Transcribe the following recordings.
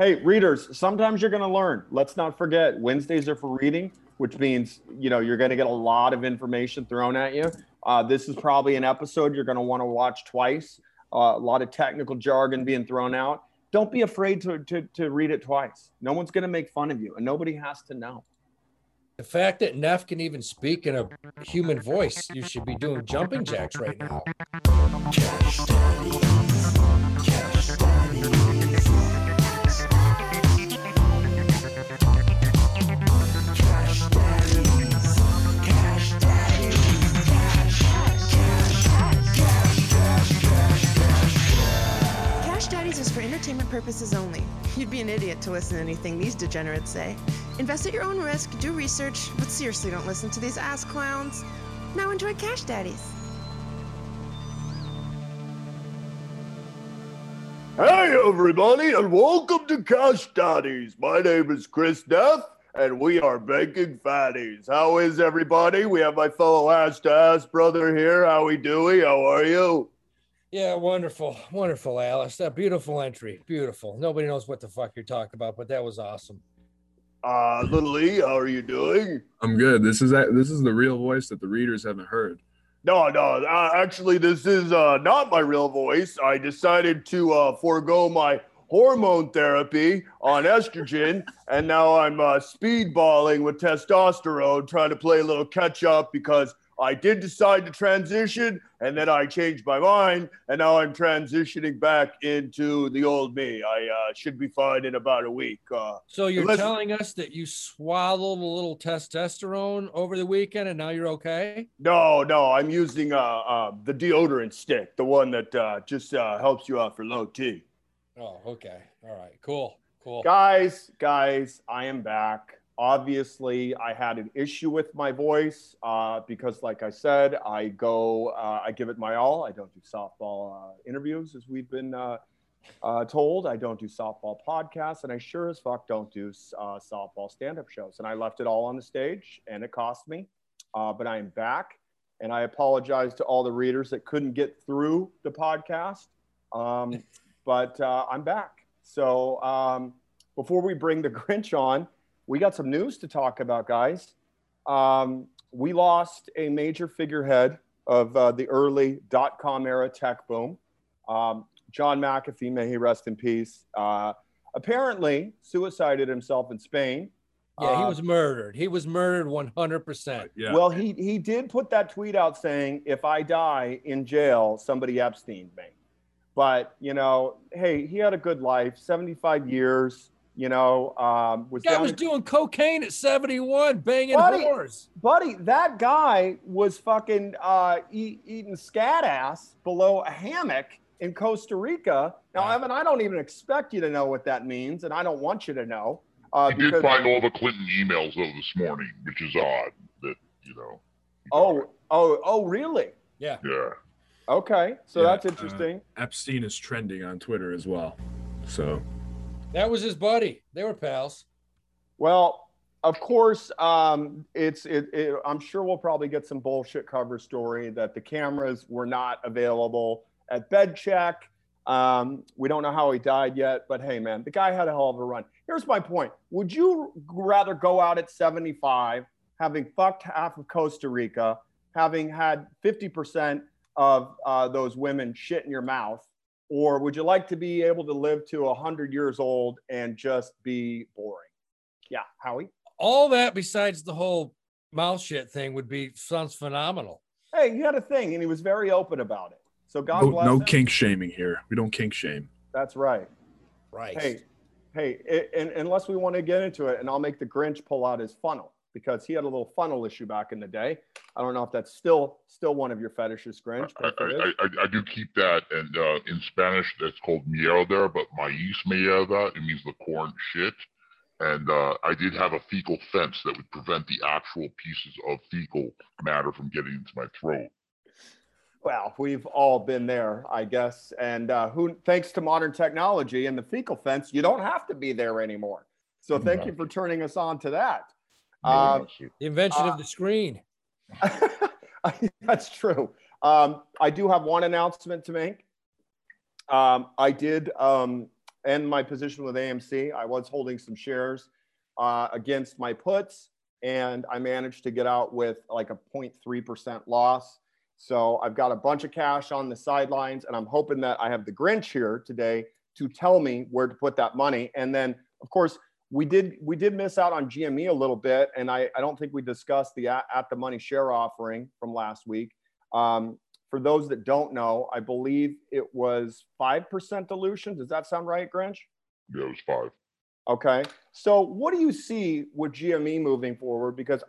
Hey, readers, sometimes you're going to learn. Let's not forget, Wednesdays are for reading, which means, you know, you're going to get a lot of information thrown at you. This is probably an episode you're going to want to watch twice. A lot of technical jargon being thrown out. Don't be afraid to read it twice. No one's going to make fun of you, and nobody has to know. The fact that Neff can even speak in a human voice, you should be doing jumping jacks right now. Cash Daddies. Cash Daddies. Cash Daddies. Cash Daddies. Cash, cash, cash, cash, cash, cash. Cash Daddies is for entertainment purposes only. You'd be an idiot to listen to anything these degenerates say. Invest at your own risk, do research, but seriously don't listen to these ass clowns. Now enjoy Cash Daddies. Hey everybody, and welcome to Cash Daddies. My name is Chris Neff, and we are banking fatties. How is everybody? We have my fellow ass-to-ass brother here. Howie Dewey, how are you? Yeah, wonderful. Wonderful, Alice. That beautiful entry. Beautiful. Nobody knows what the fuck you're talking about, but that was awesome. Little E, how are you doing? I'm good. This is the real voice that the readers haven't heard. No, actually, this is not my real voice. I decided to forego my hormone therapy on estrogen, and now I'm speedballing with testosterone, trying to play a little catch up because I did decide to transition, and then I changed my mind, and now I'm transitioning back into the old me. I should be fine in about a week. So you're telling us that you swallowed a little testosterone over the weekend, and now you're okay? No, I'm using the deodorant stick, the one that just helps you out for low T. Oh, okay. All right, cool. Guys, I am back. Obviously, I had an issue with my voice because, like I said, I give it my all. I don't do softball interviews, as we've been told. I don't do softball podcasts, and I sure as fuck don't do softball stand-up shows. And I left it all on the stage, and it cost me. But I am back, and I apologize to all the readers that couldn't get through the podcast. But I'm back. So before we bring the Grinch on, we got some news to talk about, guys. We lost a major figurehead of the early dot-com era tech boom. John McAfee, may he rest in peace, apparently suicided himself in Spain. Yeah, he was murdered. He was murdered 100%. Yeah. Well, he did put that tweet out saying, if I die in jail, somebody Epstein me. But, you know, hey, he had a good life, 75 years. You know, was doing cocaine at 71, banging whores. Buddy, that guy was fucking eating scat ass below a hammock in Costa Rica. Now, wow. Evan, I don't even expect you to know what that means, and I don't want you to know. He did find all the Clinton emails though this morning, which is odd that, you know. Oh, really? Yeah. Yeah. Okay, so yeah, that's interesting. Epstein is trending on Twitter as well, so. That was his buddy. They were pals. Well, of course, I'm sure we'll probably get some bullshit cover story that the cameras were not available at bed check. We don't know how he died yet, but hey, man, the guy had a hell of a run. Here's my point. Would you rather go out at 75, having fucked half of Costa Rica, having had 50% of those women shit in your mouth, or would you like to be able to live to 100 years old and just be boring? Yeah, Howie? All that besides the whole mouth shit thing sounds phenomenal. Hey, he had a thing, and he was very open about it. So God bless him. No kink shaming here. We don't kink shame. That's right. Right. Hey, unless we want to get into it, and I'll make the Grinch pull out his funnel, because he had a little funnel issue back in the day. I don't know if that's still one of your fetishes, Grinch. I do keep that, and in Spanish, that's called mierda, but maíz mierda, it means the corn shit. And I did have a fecal fence that would prevent the actual pieces of fecal matter from getting into my throat. Well, we've all been there, I guess. And thanks to modern technology and the fecal fence, you don't have to be there anymore. So thank you for turning us on to that. The invention of the screen. That's true. I do have one announcement to make. I did and my position with AMC. I was holding some shares against my puts, and I managed to get out with like a 0.3% loss. So I've got a bunch of cash on the sidelines, and I'm hoping that I have the Grinch here today to tell me where to put that money. And then, of course, we did miss out on GME a little bit, and I don't think we discussed the at-the-money share offering from last week. For those that don't know, I believe it was 5% dilution. Does that sound right, Grinch? Yeah, it was 5. Okay. So what do you see with GME moving forward? Because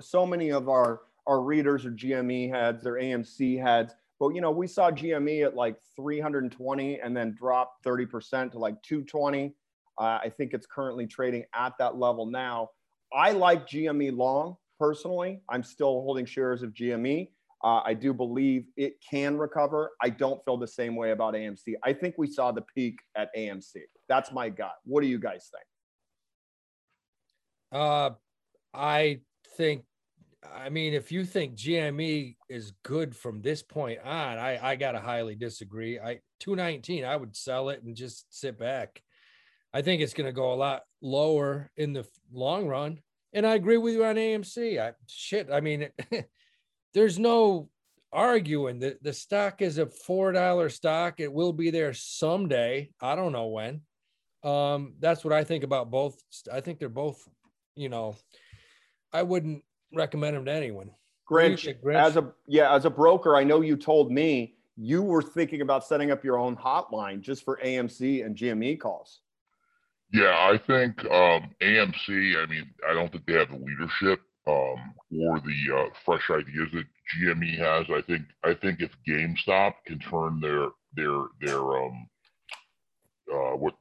so many of our readers are GME heads, they're AMC heads. But, you know, we saw GME at like 320 and then dropped 30% to like 220. I think it's currently trading at that level now. I like GME long, personally. I'm still holding shares of GME. I do believe it can recover. I don't feel the same way about AMC. I think we saw the peak at AMC. That's my gut. What do you guys think? I mean, if you think GME is good from this point on, I got to highly disagree. 219, I would sell it and just sit back. I think it's going to go a lot lower in the long run. And I agree with you on AMC. There's no arguing that the stock is a $4 stock. It will be there someday. I don't know when. That's what I think about both. I think they're both, you know, I wouldn't recommend them to anyone. Grinch, as a broker, I know you told me you were thinking about setting up your own hotline just for AMC and GME calls. Yeah, I think AMC, I mean, I don't think they have the leadership or the fresh ideas that GME has. I think if GameStop can turn their right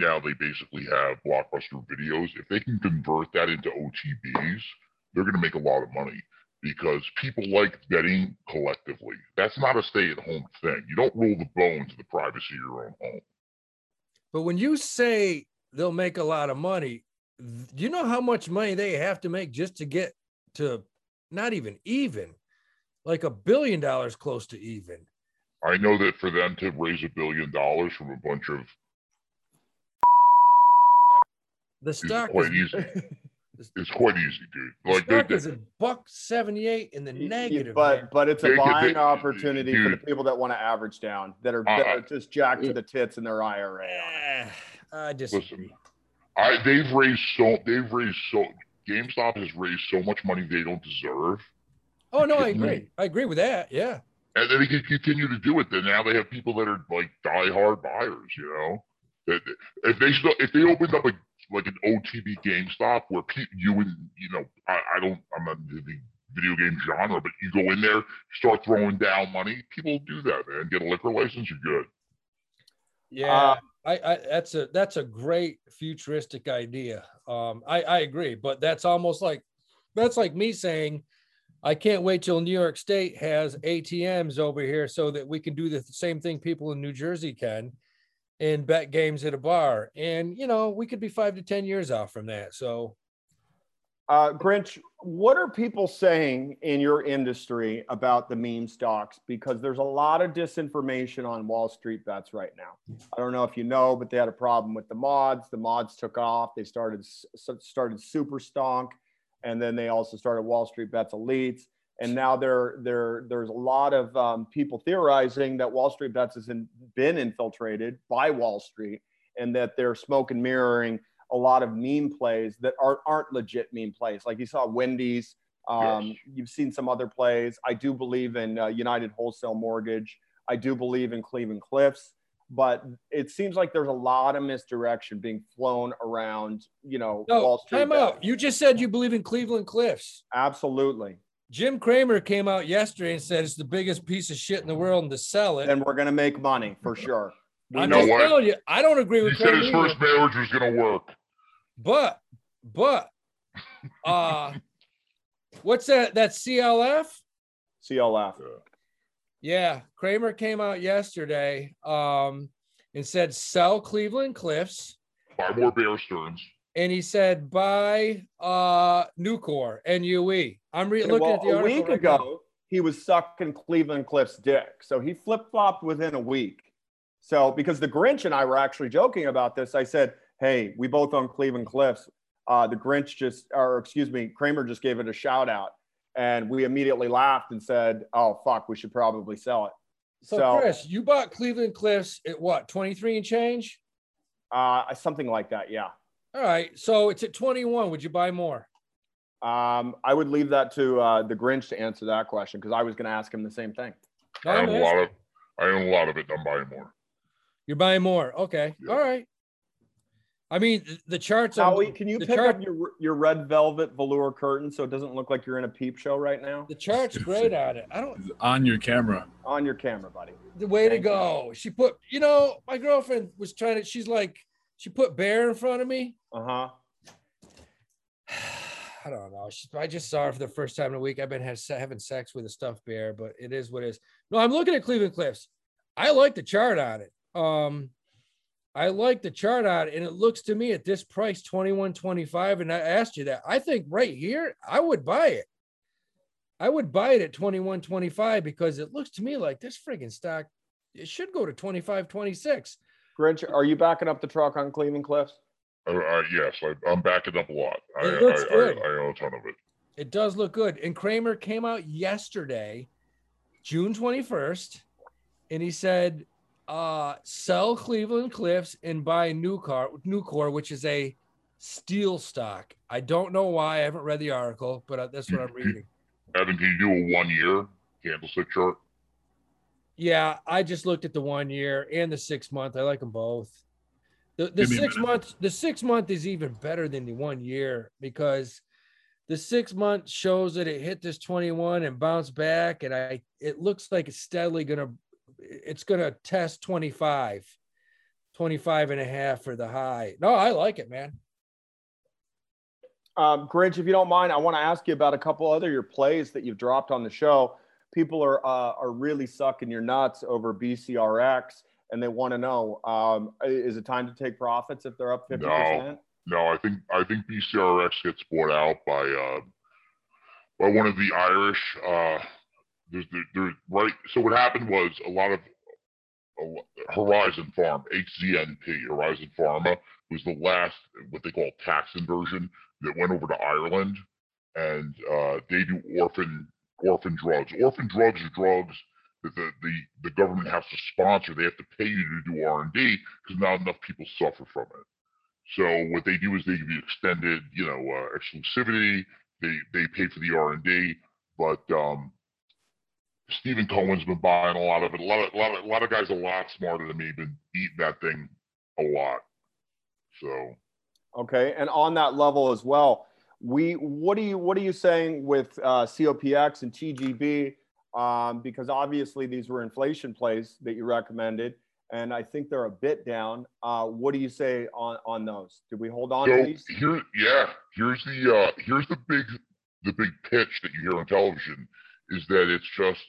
now they basically have Blockbuster videos. If they can convert that into OTBs, they're going to make a lot of money because people like betting collectively. That's not a stay-at-home thing. You don't roll the bones in the privacy of your own home. But when you say they'll make a lot of money, do you know how much money they have to make just to get to not even, like $1 billion close to even? I know that for them to raise $1 billion from a bunch of the stock is quite easy. It's quite easy, dude. Like the stock is $1.78 in the negative. But it's a buying opportunity, dude, for the people that want to average down, that are just jacked to the tits in their IRA. I just listen. GameStop has raised so much money they don't deserve. Oh no, I agree. I agree with that. Yeah. And then they can continue to do it. Then now they have people that are like diehard buyers. You know, that if they opened up like an OTB GameStop where I'm not in the video game genre, but you go in there, start throwing down money, people do that, man. Get a liquor license, you're good. Yeah. That's a great futuristic idea. I agree, but that's like me saying, I can't wait till New York State has ATMs over here so that we can do the same thing people in New Jersey can and bet games at a bar. And, you know, we could be 5 to 10 years out from that. So. Grinch, what are people saying in your industry about the meme stocks? Because there's a lot of disinformation on Wall Street bets right now. I don't know if you know, but they had a problem with the mods. The mods took off. They started Super Stonk, and then they also started Wall Street Bets Elites. And now there's a lot of people theorizing that Wall Street Bets has been infiltrated by Wall Street, and that they're smoke and mirroring a lot of meme plays that aren't legit meme plays. Like you saw Wendy's, yes. You've seen some other plays. I do believe in United Wholesale Mortgage. I do believe in Cleveland Cliffs, but it seems like there's a lot of misdirection being flown around, you know, Wall Street. Time out. You just said you believe in Cleveland Cliffs. Absolutely. Jim Cramer came out yesterday and said it's the biggest piece of shit in the world and to sell it. And we're going to make money for sure. I'm just telling you, I don't agree with. He said his first marriage was going to work. But what's that? That's CLF? CLF. Yeah. Cramer came out yesterday and said, sell Cleveland Cliffs. Buy more Bear Stearns. And he said, buy Nucor, NUE. I'm looking at the article. A week ago, he was sucking Cleveland Cliffs' dick. So he flip-flopped within a week. So because the Grinch and I were actually joking about this, I said, hey, we both own Cleveland Cliffs. The Grinch just, or excuse me, Cramer just gave it a shout out. And we immediately laughed and said, oh, fuck, we should probably sell it. So Chris, you bought Cleveland Cliffs at what, 23 and change? Something like that, yeah. All right, so it's at 21. Would you buy more? I would leave that to the Grinch to answer that question, because I was going to ask him the same thing. I own a lot of it. I'm buying more. You're buying more. Okay. Yeah. All right. I mean, the charts. Howie, can you pick up your red velvet velour curtain so it doesn't look like you're in a peep show right now? The chart's great at it. On your camera. On your camera, buddy. The way to go. She put, you know, my girlfriend was trying to, she's like, she put bear in front of me. Uh-huh. I don't know. I just saw her for the first time in a week. I've been having sex with a stuffed bear, but it is what it is. No, I'm looking at Cleveland Cliffs. I like the chart on it. I like the chart on it, and it looks to me at this price, $21.25, and I asked you that. I think right here, I would buy it. I would buy it at $21.25 because it looks to me like this friggin' stock, it should go to $25.26. Grinch, are you backing up the truck on Cleveland Cliffs? Yes, I'm backing up a lot. I own a ton of it. It does look good. And Cramer came out yesterday, June 21st, and he said, sell Cleveland Cliffs and buy Nucor, which is a steel stock. I don't know why. I haven't read the article, but that's what I'm reading. Evan, can you do a one-year candlestick chart? Yeah, I just looked at the 1 year and the 6 month. I like them both. The six month is even better than the 1 year because the 6 month shows that it hit this 21 and bounced back, and it looks like it's steadily gonna test 25 and a half for the high. No, I like it, man. Grinch, if you don't mind, I want to ask you about a couple other your plays that you've dropped on the show. People are really sucking your nuts over BCRX, and they want to know, is it time to take profits if they're up 50%? No, I think BCRX gets bought out by one of the Irish. Right. So what happened was a lot of Horizon Pharma, HZNP, Horizon Pharma was the last what they call tax inversion that went over to Ireland, and they do orphan drugs. Orphan drugs are drugs that the government has to sponsor. They have to pay you to do R&D because not enough people suffer from it. So what they do is they give you extended, exclusivity. They pay for the R&D, but Stephen Cohen's been buying a lot of it. A lot of guys a lot smarter than me been eating that thing a lot. So okay, and on that level as well, what are you saying with COPX and TGB? Because obviously these were inflation plays that you recommended, and I think they're a bit down. What do you say on those? Do we hold on to these? Here's the big pitch that you hear on television is that it's just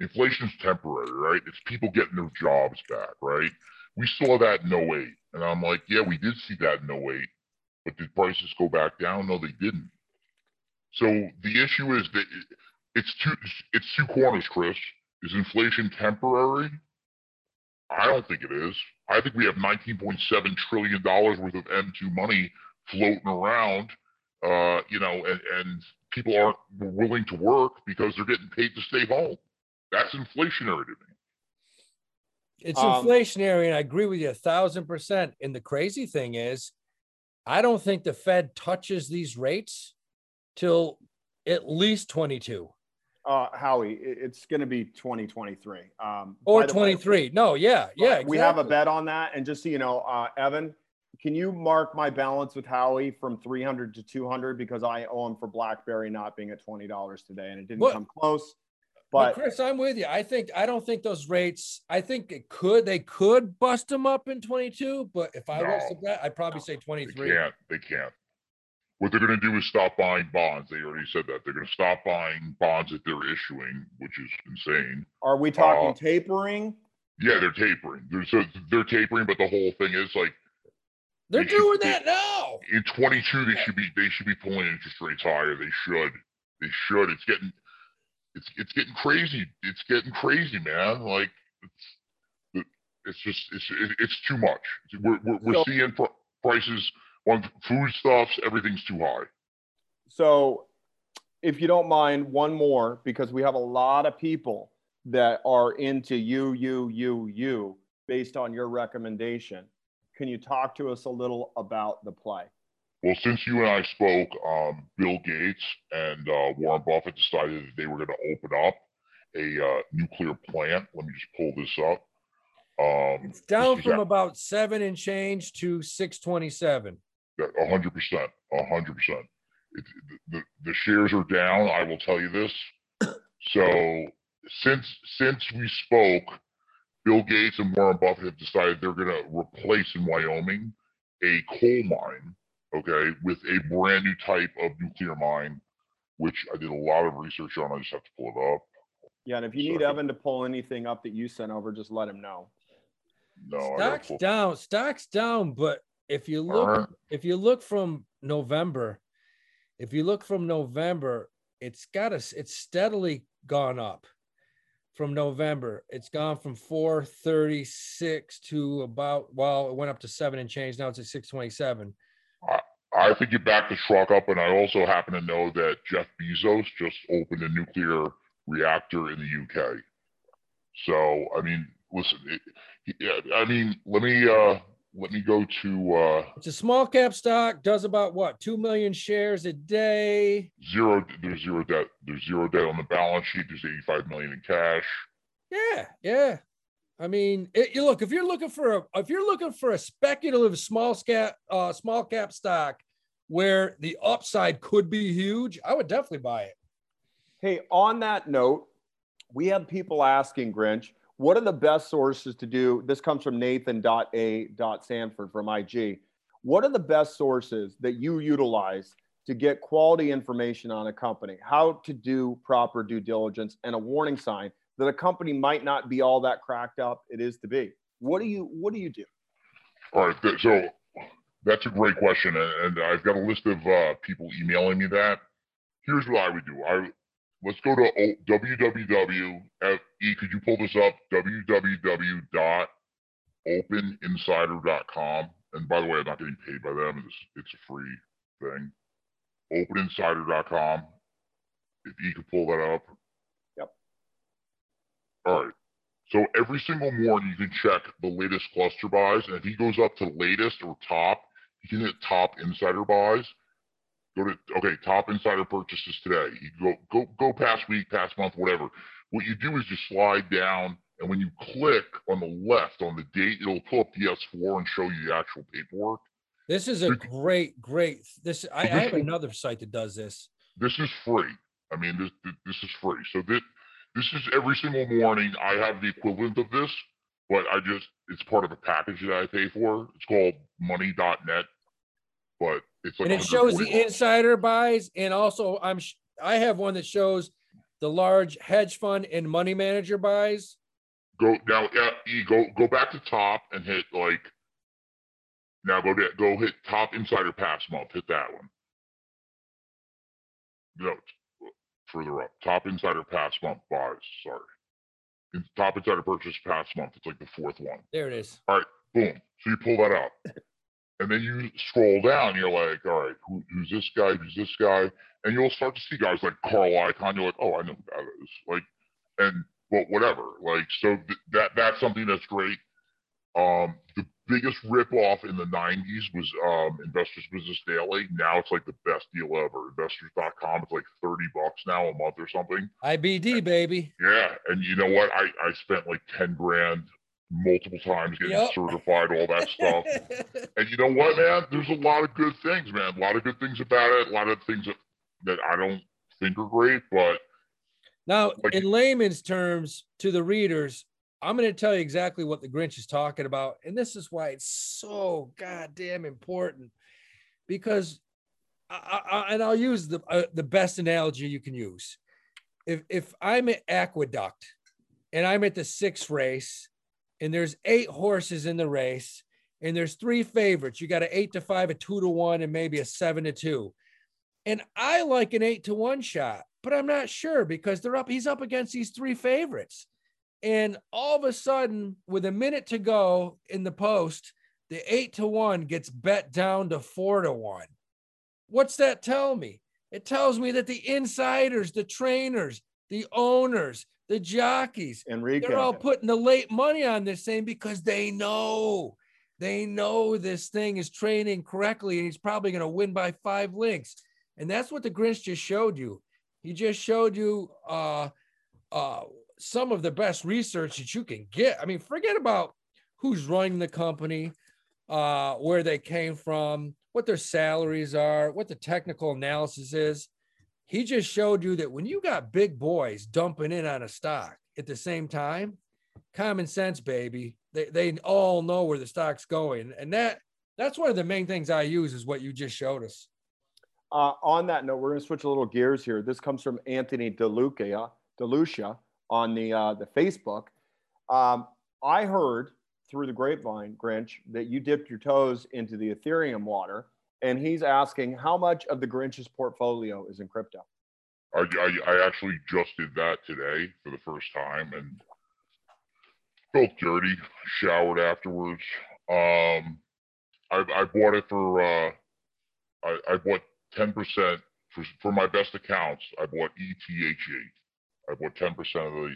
inflation's temporary, right? It's people getting their jobs back, right? We saw that in 08, and I'm like, yeah, we did see that in 08, but did prices go back down? No, they didn't. So the issue is that it's two corners, Chris. Is inflation temporary? I don't think it is. I think we have $19.7 trillion worth of M2 money floating around, and people aren't willing to work because they're getting paid to stay home. That's inflationary to me. It's inflationary, and I agree with you 1,000%. And the crazy thing is, I don't think the Fed touches these rates till at least 22. Howie, it's going to be 2023. Or 23. Way, no, yeah, yeah. Exactly. We have a bet on that. And just so you know, Evan, can you mark my balance with Howie from 300 to 200 because I owe him for BlackBerry not being at $20 today, and it didn't come close. But Chris, I'm with you. I don't think those rates. I think they could bust them up in 22. But if I was to bet, I'd probably say 23. They can't. What they're going to do is stop buying bonds. They already said that they're going to stop buying bonds that they're issuing, which is insane. Are we talking tapering? Yeah, they're tapering. They're tapering, but the whole thing is like. They're doing that now. In 22, they should be pulling interest rates higher. They should. It's getting crazy. It's getting crazy, man. Like It's just it's too much. We're seeing prices on foodstuffs. Everything's too high. So, if you don't mind, one more, because we have a lot of people that are into you based on your recommendation. Can you talk to us a little about the play? Well, since you and I spoke, Bill Gates and Warren Buffett decided that they were going to open up a nuclear plant. Let me just pull this up. It's down from about 7 and change to 627. 100%. 100%. The shares are down, I will tell you this. So since we spoke, Bill Gates and Warren Buffett have decided they're going to replace in Wyoming a coal mine, okay, with a brand new type of nuclear mine, which I did a lot of research on. I just have to pull it up. Yeah, and if you need Evan to pull anything up that you sent over, just let him know. No, stocks down, but if you look, right, if you look from November, it's steadily gone up. From November, it's gone from 436 to about, well, it went up to 7 and change. Now it's at 627. I think you back the truck up, and I also happen to know that Jeff Bezos just opened a nuclear reactor in the UK. So, I mean, listen, let me go to... it's a small cap stock, does about what, 2 million shares a day? There's zero debt on the balance sheet. There's 85 million in cash. Yeah. I mean, if you're looking for a speculative small cap stock where the upside could be huge, I would definitely buy it. Hey, on that note, we have people asking, Grinch, what are the best sources to do? This comes from Nathan.A.Sanford from IG. What are the best sources that you utilize to get quality information on a company? How to do proper due diligence and a warning sign that a company might not be all that cracked up it is to be. What do you do? All right, so that's a great question. And I've got a list of people emailing me that. Here's what I would do. Let's go to www. E, could you pull this up? www.openinsider.com. And by the way, I'm not getting paid by them. It's a free thing. Openinsider.com. If E could pull that up. Yep. All right. So every single morning, you can check the latest cluster buys. And if he goes up to latest or top, you can hit top insider buys. Go to, okay, top insider purchases today. You go past week, past month, whatever. What you do is you slide down, and when you click on the left on the date, it'll pull up the S4 and show you the actual paperwork. This is a great. I have another site that does this. This is free. I mean, this is free. So this is every single morning. I have the equivalent of this, but it's part of a package that I pay for. It's called money.net, but. And it shows the insider buys, and also I have one that shows the large hedge fund and money manager buys. Go now, E. Go back to top and hit like. Now go hit top insider past month. Hit that one. No, further up. Top insider past month buys. Sorry, top insider purchase past month. It's like the fourth one. There it is. All right, boom. So you pull that out. And then you scroll down, you're like, all right, who's this guy? Who's this guy? And you'll start to see guys like Carl Icahn. You're like, oh, I know who that is. Like, and but whatever. Like, so that's something that's great. The biggest ripoff in the 90s was Investors Business Daily. Now it's like the best deal ever. Investors.com. It's like $30 now a month or something. IBD, and, baby. Yeah, and you know what? I spent like $10,000. Multiple times getting certified, all that stuff. And you know what, man? There's a lot of good things, man. A lot of good things about it. A lot of things that I don't think are great, but... Now, like, in layman's terms, to the readers, I'm going to tell you exactly what the Grinch is talking about. And this is why it's so goddamn important. Because, and I'll use the best analogy you can use. If I'm at Aqueduct and I'm at the sixth race, and there's 8 horses in the race, and there's 3 favorites. You got an 8-5, a 2-1, and maybe a 7-2. And I like an 8-1 shot, but I'm not sure because he's up against these 3 favorites. And all of a sudden, with a minute to go in the post, the 8-1 gets bet down to 4-1. What's that tell me? It tells me that the insiders, the trainers, the owners, the jockeys, they're all putting the late money on this thing because they know this thing is trading correctly and he's probably going to win by 5 links. And that's what the Grinch just showed you. He just showed you some of the best research that you can get. I mean, forget about who's running the company, where they came from, what their salaries are, what the technical analysis is. He just showed you that when you got big boys dumping in on a stock at the same time, common sense, baby, they all know where the stock's going. And that's one of the main things I use is what you just showed us. On that note, we're going to switch a little gears here. This comes from Anthony DeLucia on the Facebook. I heard through the grapevine, Grinch, that you dipped your toes into the Ethereum water. And he's asking, how much of the Grinch's portfolio is in crypto? I actually just did that today for the first time and felt dirty, showered afterwards. I bought it for, I bought 10% for my best accounts. I bought ETH8. I bought 10%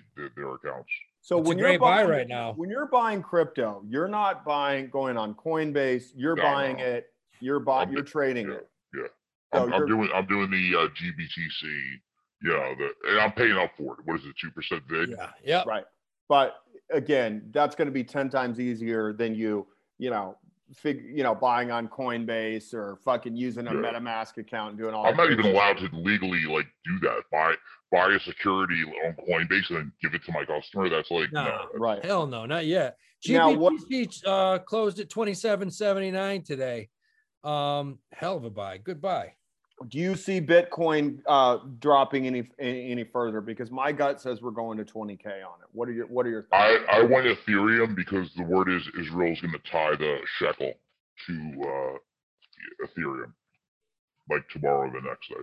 of their accounts. So it's when you're buying right now, when you're buying crypto, you're not buying going on Coinbase. You're buying it. You're buying, you're trading it. Yeah. So I'm doing the GBTC, you know, and I'm paying up for it. What is it, 2% VIG? Yeah. Yeah. Right. But again, that's going to be 10 times easier than you know, buying on Coinbase or fucking using a MetaMask account and doing all that. I'm not even allowed to legally like do that. Buy a security on Coinbase and then give it to my customer. That's like, no. Right. Hell no, not yet. GBTC closed at 27.79 today. Hell of a buy. Goodbye. Do you see Bitcoin dropping any further? Because my gut says we're going to 20K on it. What are your thoughts? I want Ethereum because the word is Israel's going to tie the shekel to Ethereum, like tomorrow or the next day.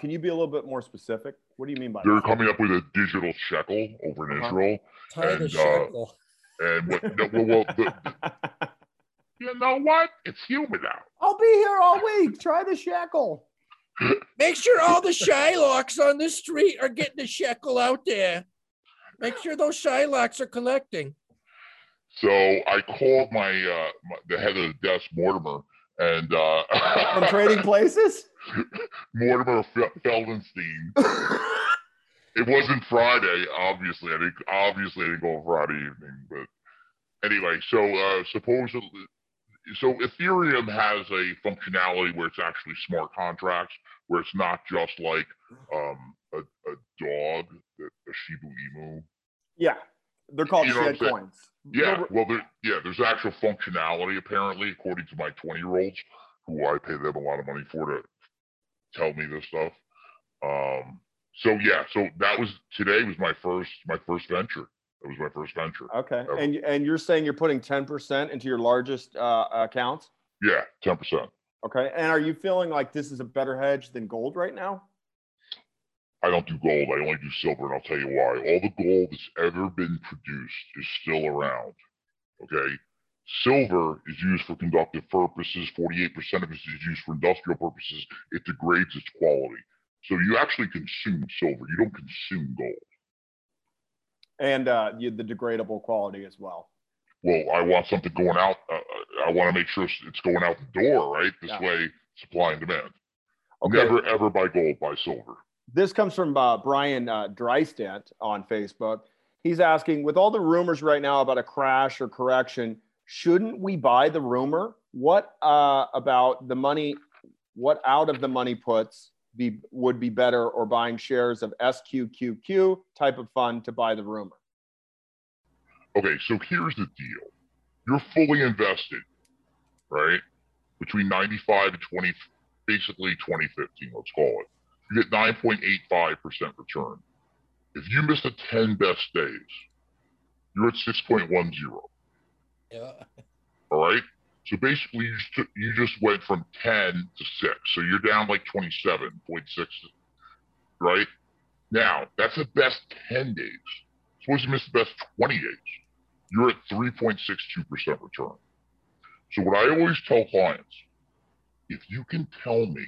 Can you be a little bit more specific? What do you mean by that? They're coming up with a digital shekel over in Israel. Tie the shekel. And what? Well, you know what? It's humid out. I'll be here all week. Try the shekel. Make sure all the Shylocks on the street are getting the shekel out there. Make sure those Shylocks are collecting. So I called the head of the desk, Mortimer, and from Trading Places. Mortimer Feldenstein. It wasn't Friday, obviously. I didn't go on Friday evening, but anyway. So supposedly. So Ethereum has a functionality where it's actually smart contracts, where it's not just like a dog, a Shibu Emu. Yeah, they're called shit coins. Yeah, well, there's actual functionality apparently, according to my 20-year-olds, who I pay them a lot of money for to tell me this stuff. So that was my first venture. It was my first venture. Okay, ever. And you're saying you're putting 10% into your largest accounts? Yeah, 10%. Okay, and are you feeling like this is a better hedge than gold right now? I don't do gold. I only do silver, and I'll tell you why. All the gold that's ever been produced is still around, okay? Silver is used for conductive purposes. 48% of it is used for industrial purposes. It degrades its quality. So you actually consume silver. You don't consume gold. And the degradable quality as well. Well, I want something going out. I want to make sure it's going out the door, right? This way, supply and demand. Okay. Never, ever buy gold, buy silver. This comes from Brian Dreistant on Facebook. He's asking, with all the rumors right now about a crash or correction, shouldn't we buy the rumor? What about the money? What out of the money puts would be better, or buying shares of SQQQ type of fund to buy the rumor? Okay, so here's the deal. You're fully invested, right? Between 95 and 20, basically 2015, let's call it. You get 9.85% return. If you miss the 10 best days, you're at 6.10. Yeah. All right? So basically, you just went from 10 to 6. So you're down like 27.6, right? Now, that's the best 10 days. Poison Mist Best 28, you're at 3.62% return. So what I always tell clients, if you can tell me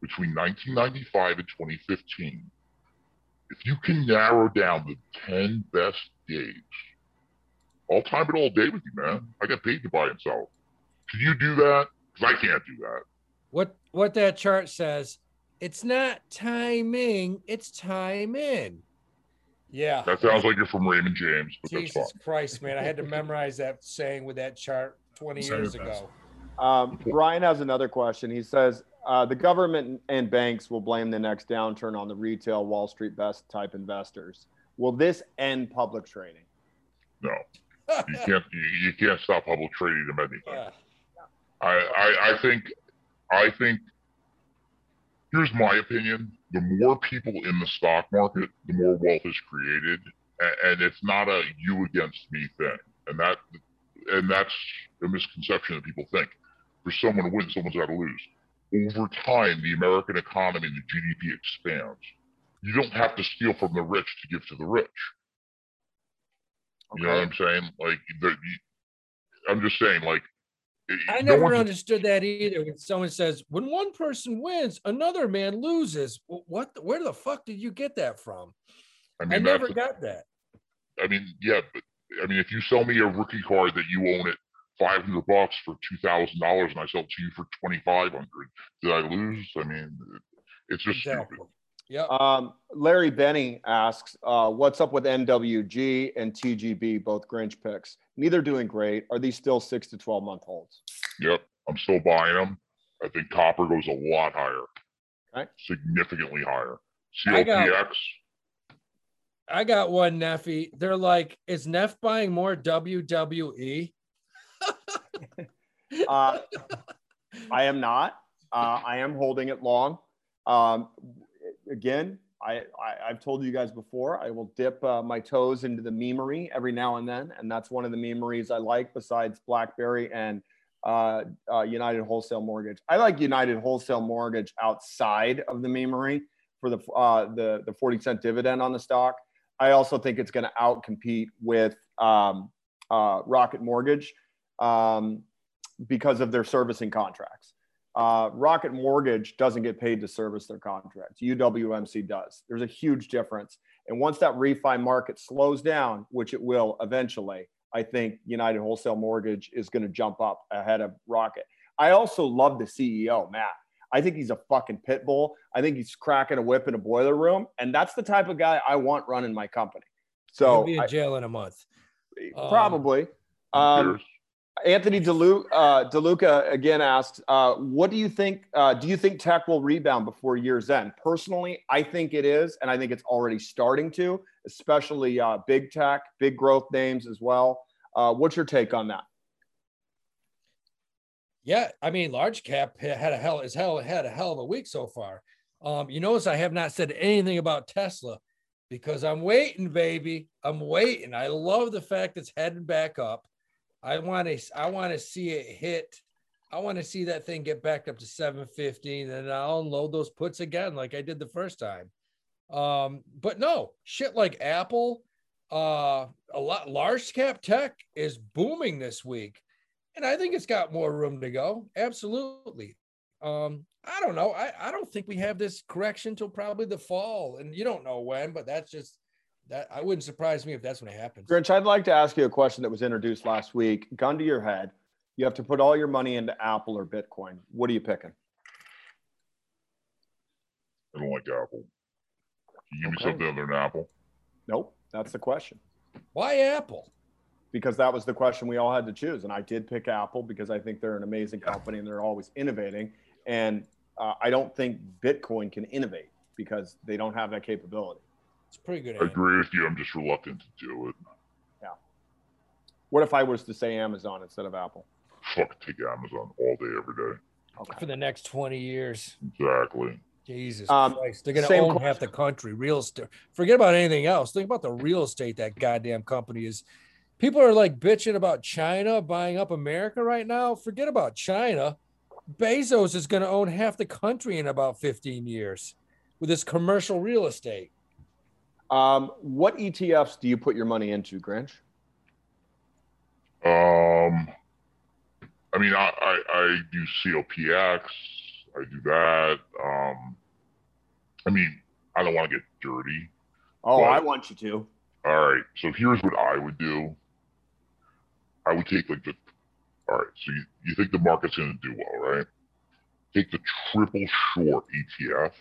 between 1995 and 2015, if you can narrow down the 10 best days, I'll time it all day with you, man. I got paid to buy and sell. Can you do that? Because I can't do that. What that chart says, it's not timing, it's time in. Yeah. That sounds like you're from Raymond James. But Jesus Christ, man. I had to memorize that saying with that chart 20 years ago. Brian has another question. He says, the government and banks will blame the next downturn on the retail Wall Street best type investors. Will this end public trading? No. You can't stop public trading of anything. Yeah. I think here's my opinion. The more people in the stock market, the more wealth is created. And it's not a you against me thing. And that's a misconception that people think. For someone to win, someone's got to lose. Over time, the American economy and the GDP expands. You don't have to steal from the rich to give to the rich. Okay. You know what I'm saying? Like, I'm just saying, like, I never understood that either. When someone says, when one person wins, another man loses. What? Where the fuck did you get that from? I mean, I never got that. I mean, yeah, but I mean, if you sell me a rookie card that you own at $500 for $2,000 and I sell it to you for $2,500, did I lose? I mean, it's just stupid. Yeah. Larry Benny asks, what's up with NWG and TGB, both Grinch picks? Neither doing great. Are these still 6 to 12 month holds? Yep. I'm still buying them. I think copper goes a lot higher. Okay. Significantly higher. CLPX. I got one, Neffy. They're like, is Neff buying more WWE? I am not. I am holding it long. Again, I've told you guys before, I will dip my toes into the memery every now and then. And that's one of the memeries I like besides BlackBerry and United Wholesale Mortgage. I like United Wholesale Mortgage outside of the memery for the 40 cent dividend on the stock. I also think it's going to outcompete with Rocket Mortgage because of their servicing contracts. Rocket Mortgage doesn't get paid to service their contracts. UWMC does. There's a huge difference. And once that refi market slows down, which it will eventually, I think United Wholesale Mortgage is going to jump up ahead of Rocket. I also love the CEO, Matt. I think he's a fucking pit bull. I think he's cracking a whip in a boiler room. And that's the type of guy I want running my company. So he'll be in jail in a month. Probably. Anthony DeLuca again asks, what do you think? Do you think tech will rebound before year's end? Personally, I think it is. And I think it's already starting to, especially big tech, big growth names as well. What's your take on that? Yeah, I mean, large cap had a hell of a week so far. You notice I have not said anything about Tesla because I'm waiting, baby. I'm waiting. I love the fact it's heading back up. I want to see it hit. I want to see that thing get back up to 715 and I'll unload those puts again like I did the first time. But no, shit like Apple, large cap tech is booming this week. And I think it's got more room to go. Absolutely. I don't know. I don't think we have this correction till probably the fall. And you don't know when, but that's just that. I wouldn't surprise me if that's when it happens. Grinch, I'd like to ask you a question that was introduced last week. Gun to your head. You have to put all your money into Apple or Bitcoin. What are you picking? I don't like Apple. Can you give me something other than Apple? Nope. That's the question. Why Apple? Because that was the question we all had to choose. And I did pick Apple because I think they're an amazing company and they're always innovating. And I don't think Bitcoin can innovate because they don't have that capability. It's pretty good. I agree with you. I'm just reluctant to do it. Yeah. What if I was to say Amazon instead of Apple? Fuck, take Amazon all day, every day. Okay. For the next 20 years. Exactly. Jesus Christ. They're going to own half the country. Real estate. Forget about anything else. Think about the real estate that goddamn company is. People are like bitching about China buying up America right now. Forget about China. Bezos is going to own half the country in about 15 years with his commercial real estate. What ETFs do you put your money into, Grinch? I mean, I do COPX. I do that. I mean, I don't want to get dirty. Oh, I want you to. All right. So here's what I would do. I would take like the, all right. So you think the market's going to do well, right? Take the triple short ETF.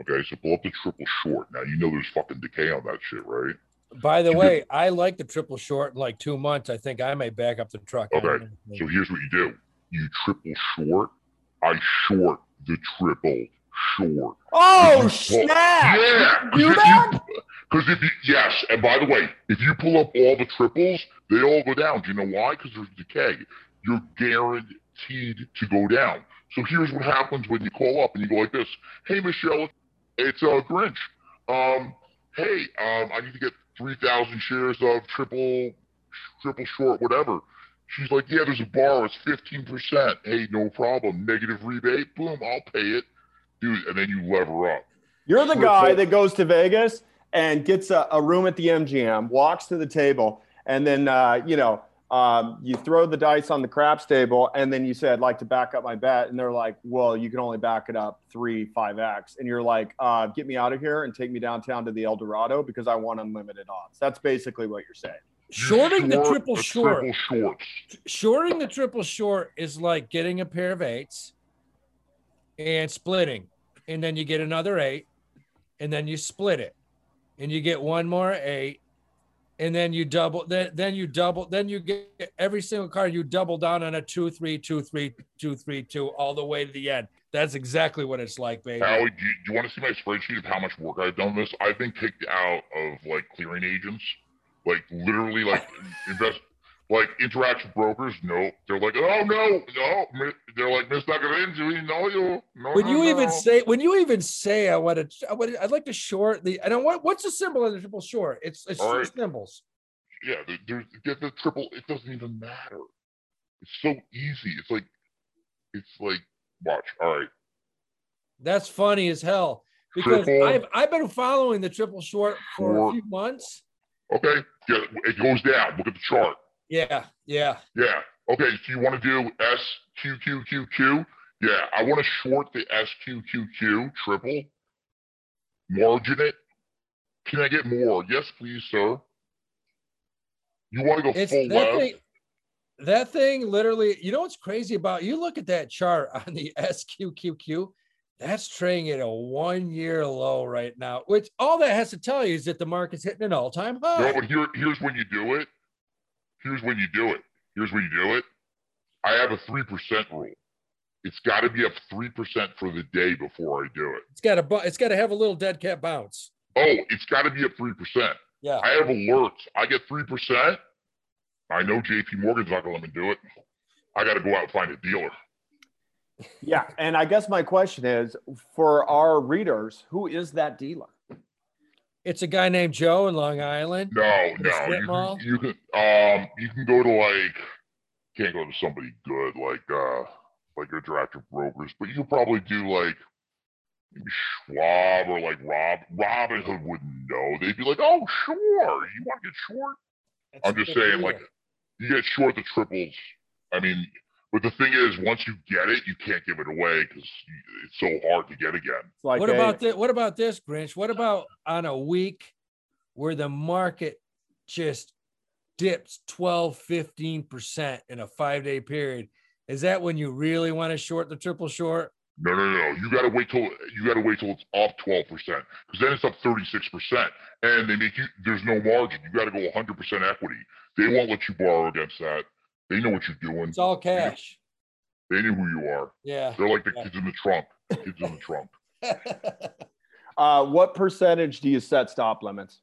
Okay. So pull up the triple short. Now, you know, there's fucking decay on that shit, right? By the way, I like the triple short in like 2 months. I think I may back up the truck. Okay. So here's what you do. You triple short. I short the triple short. Oh, snap. Yeah. You know? Because if you, yes, and by the way, if you pull up all the triples, they all go down. Do you know why? Because there's decay. You're guaranteed to go down. So here's what happens when you call up and you go like this. Hey, Michelle, it's Grinch. Hey, I need to get 3,000 shares of triple short, whatever. She's like, yeah, there's a borrow. It's 15%. Hey, no problem. Negative rebate. Boom, I'll pay it. Dude, and then you lever up. You're the guy that goes to Vegas and gets a room at the MGM, walks to the table, and then, you throw the dice on the craps table, and then you say, I'd like to back up my bet. And they're like, well, you can only back it up 3-5X. And you're like, get me out of here and take me downtown to the El Dorado because I want unlimited odds. That's basically what you're saying. Shorting the triple short. Shorting the triple short is like getting a pair of eights and splitting. And then you get another eight, and then you split it. And you get one more eight, and then you double. Then you get every single card. You double down on a 2-3, 2-3, 2-3, 2 all the way to the end. That's exactly what it's like, baby. Howie, do you want to see my spreadsheet of how much work I've done on this? I've been kicked out of like clearing agents, like literally, like like Interaction Brokers. No, they're like, oh no. They're like, Mr. Garinzi, no, you. No, when you even say, I'd like to short the. I don't want. What's the symbol of the triple short? It's two symbols. Yeah, get the triple. It doesn't even matter. It's so easy. It's like watch. All right. That's funny as hell because I've been following the triple short for a few months. Okay. Yeah, it goes down. Look at the chart. Yeah. Okay, so you want to do SQQQQ? Yeah, I want to short the SQQQ triple, margin it. Can I get more? Yes, please, sir. You want to go full left? That thing literally, you know what's crazy about, you look at that chart on the SQQQ, that's trading at a one-year low right now, which all that has to tell you is that the market's hitting an all-time high. No, but here's when you do it. I have a 3% rule. It's got to be up 3% for the day before I do it. It's got to have a little dead cat bounce. Oh, it's got to be up 3%. Yeah. I have alerts. I get 3%. I know JP Morgan's not going to let me do it. I got to go out and find a dealer. Yeah, and I guess my question is, for our readers, who is that dealer? It's a guy named Joe in Long Island. No. You can go to can't go to somebody good like your director of brokers, but you could probably do like maybe Schwab or like Rob. Robinhood wouldn't know. They'd be like, oh sure, you want to get short? I'm just saying, like, you get short the triples. I mean, but the thing is, once you get it, you can't give it away because it's so hard to get again. Like, what about that? What about this, Grinch? What about on a week where the market just dips 12, 15% in a 5-day period? Is that when you really want to short the triple short? No. You gotta wait till it's off 12%, because then it's up 36%, and they make you. There's no margin. You gotta go 100% equity. They won't let you borrow against that. They know what you're doing. It's all cash. They knew who you are. Yeah. They're like the kids in the trunk. What percentage do you set stop limits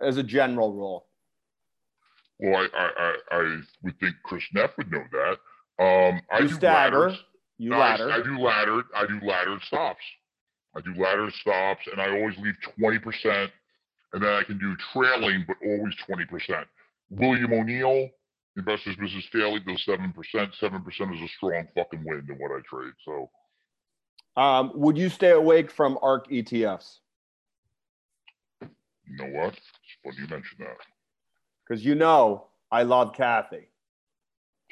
as a general rule? Well, I would think Chris Neff would know that. I do laddered stops, and I always leave 20%, and then I can do trailing, but always 20%. William O'Neill, Investors Business Daily, goes 7%. 7% is a strong fucking wind in what I trade. So, would you stay awake from ARK ETFs? You know what? It's funny you mentioned that. Because you know I love Cathie.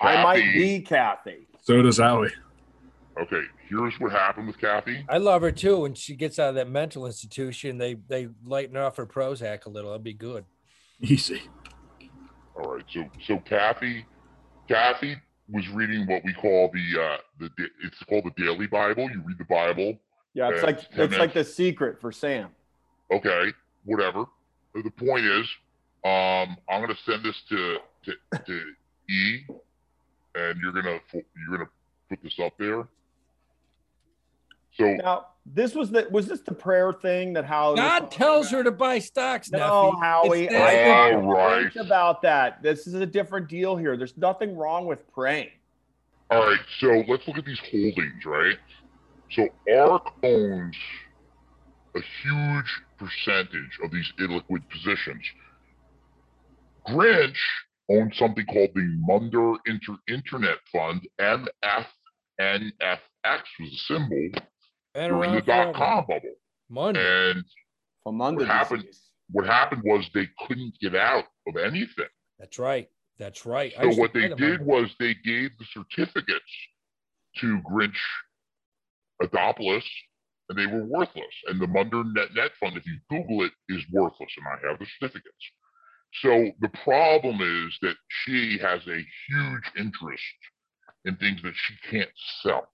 I might be Cathie. So does Howie. Okay, here's what happened with Cathie. I love her too. When she gets out of that mental institution, they lighten off her Prozac a little. That'll be good. Easy. All right. So Cathie was reading what we call it's called the Daily Bible. You read the Bible. Yeah, it's like The Secret for Sam. Okay, whatever. The point is, I'm gonna send this to E, and you're gonna put this up there. So now, was this the prayer thing that Howie? God tells her to buy stocks. No, Nuffy. Howie, I didn't think about that. This is a different deal here. There's nothing wrong with praying. All right, so let's look at these holdings, right? So Ark owns a huge percentage of these illiquid positions. Grinch owns something called the Munder Internet Fund. MFNFX was a symbol during the dot-com bubble. And what happened was they couldn't get out of anything. That's right. So what they did was they gave the certificates to Grinch Adopoulos, and they were worthless. And the Munder Net Fund, if you Google it, is worthless, and I have the certificates. So the problem is that she has a huge interest in things that she can't sell.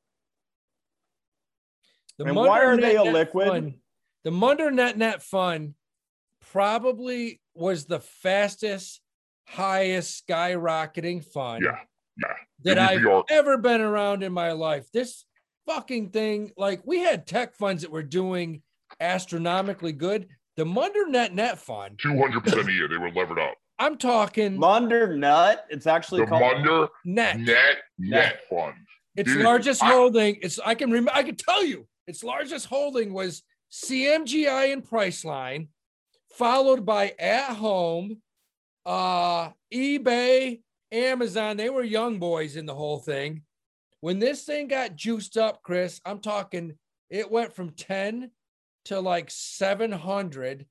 And why are they illiquid? The Munder Net Fund probably was the fastest, highest skyrocketing fund that I've ever been around in my life. This fucking thing, like, we had tech funds that were doing astronomically good. The Munder Net Fund, 200% a year, they were levered up. I'm talking Munder Nut. It's actually the called Munder Net Fund. Its largest holding. I can tell you, its largest holding was CMGI and Priceline, followed by At Home, eBay, Amazon. They were young boys in the whole thing. When this thing got juiced up, Chris, I'm talking, it went from 10 to like 700.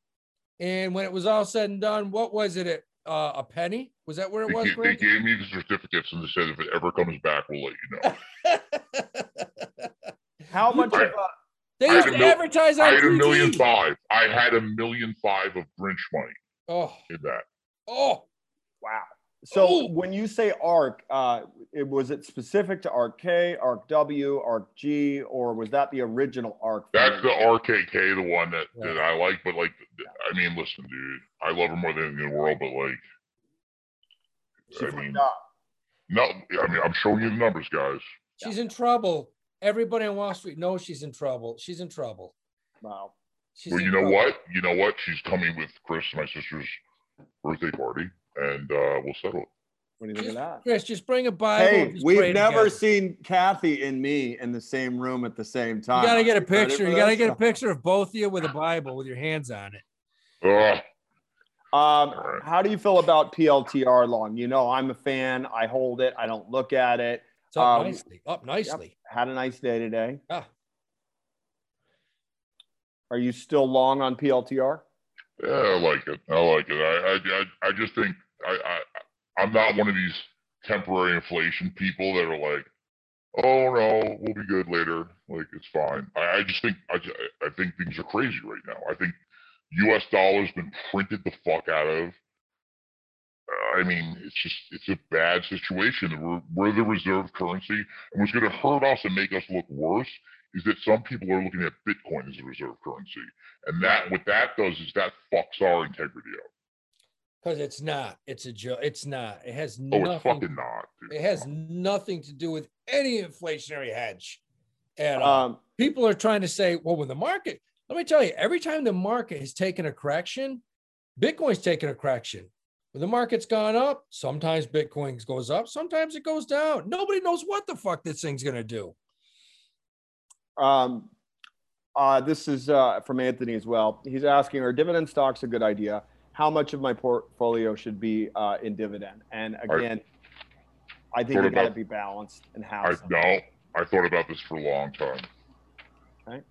And when it was all said and done, what was it? A penny? Was that where it was? They gave me the certificates and they said, if it ever comes back, we'll let you know. How much? They used to advertise on TV. I had $1.5 million. I had $1.5 million of Grinch money. Oh, in that. Oh, wow. So when you say ARK, was it specific to ARK K, ARK W, ARK G, or was that the original ARK? That's the RKK, the one that I like. But, like, I mean, listen, dude, I love her more than anything in the world. But, like, I'm showing you the numbers, guys. She's in trouble. Everybody on Wall Street knows she's in trouble. She's in trouble. Wow. You know what? She's coming with Chris, my sister's birthday party. And we'll settle it. What do you think of that? Chris, just bring a Bible. Hey, we've never seen Cathie and me in the same room at the same time. You got to get a picture. You got to get a picture of both of you with a Bible with your hands on it. How do you feel about PLTR long? You know, I'm a fan. I hold it. I don't look at it. It's up nicely. Yep. Had a nice day today. Yeah. Are you still long on PLTR? Yeah, I like it. I just think I'm not one of these temporary inflation people that are like, oh no, we'll be good later. Like, it's fine. I think things are crazy right now. I think U.S. dollar's been printed the fuck out of. I mean, it's a bad situation. We're the reserve currency, and what's going to hurt us and make us look worse is that some people are looking at Bitcoin as a reserve currency. And what that does is that fucks our integrity up. Because it's not. It's a joke. It's not. It has nothing. Oh, it's fucking not. Dude. It has nothing to do with any inflationary hedge at all. People are trying to say, well, when the market, let me tell you, every time the market has taken a correction, Bitcoin's taken a correction. When the market's gone up, sometimes Bitcoin goes up, sometimes it goes down. Nobody knows what the fuck this thing's going to do. This is from Anthony as well. He's asking, are dividend stocks a good idea? How much of my portfolio should be in dividend? And again, I think you got to be balanced and how. I thought about this for a long time. Okay.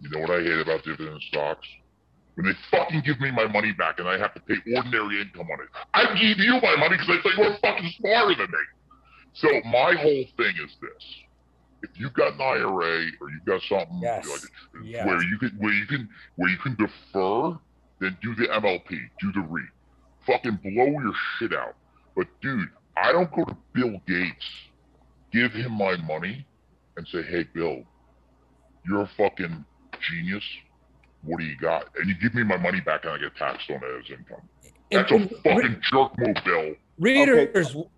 You know what I hate about dividend stocks? when they fucking give me my money back and I have to pay ordinary income on it. I gave you my money because I thought you were fucking smarter than me. So my whole thing is this. If you've got an IRA or you've got something where you can defer, then do the MLP, do the REIT. Fucking blow your shit out. But dude, I don't go to Bill Gates, give him my money, and say, hey Bill, you're a fucking genius. What do you got? And you give me my money back and I get taxed on it as income. That's a fucking jerk move, Bill.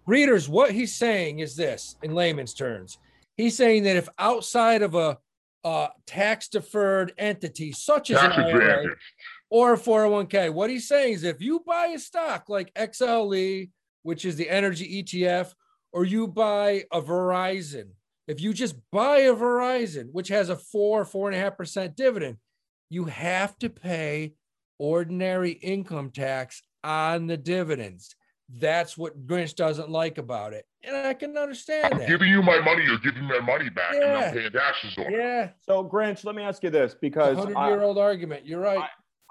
Readers, what he's saying is this, in layman's terms. He's saying that if outside of a tax-deferred entity, such as an IRA or a 401k, what he's saying is if you buy a stock like XLE, which is the energy ETF, or you buy a Verizon, if you just buy a Verizon, which has a 4.5% dividend, you have to pay ordinary income tax on the dividends. That's what Grinch doesn't like about it. And I can understand that. I'm giving you my money, you're giving my money back, and I'm paying taxes on it. Yeah. So Grinch, let me ask you this, because 100-year-old argument. You're right.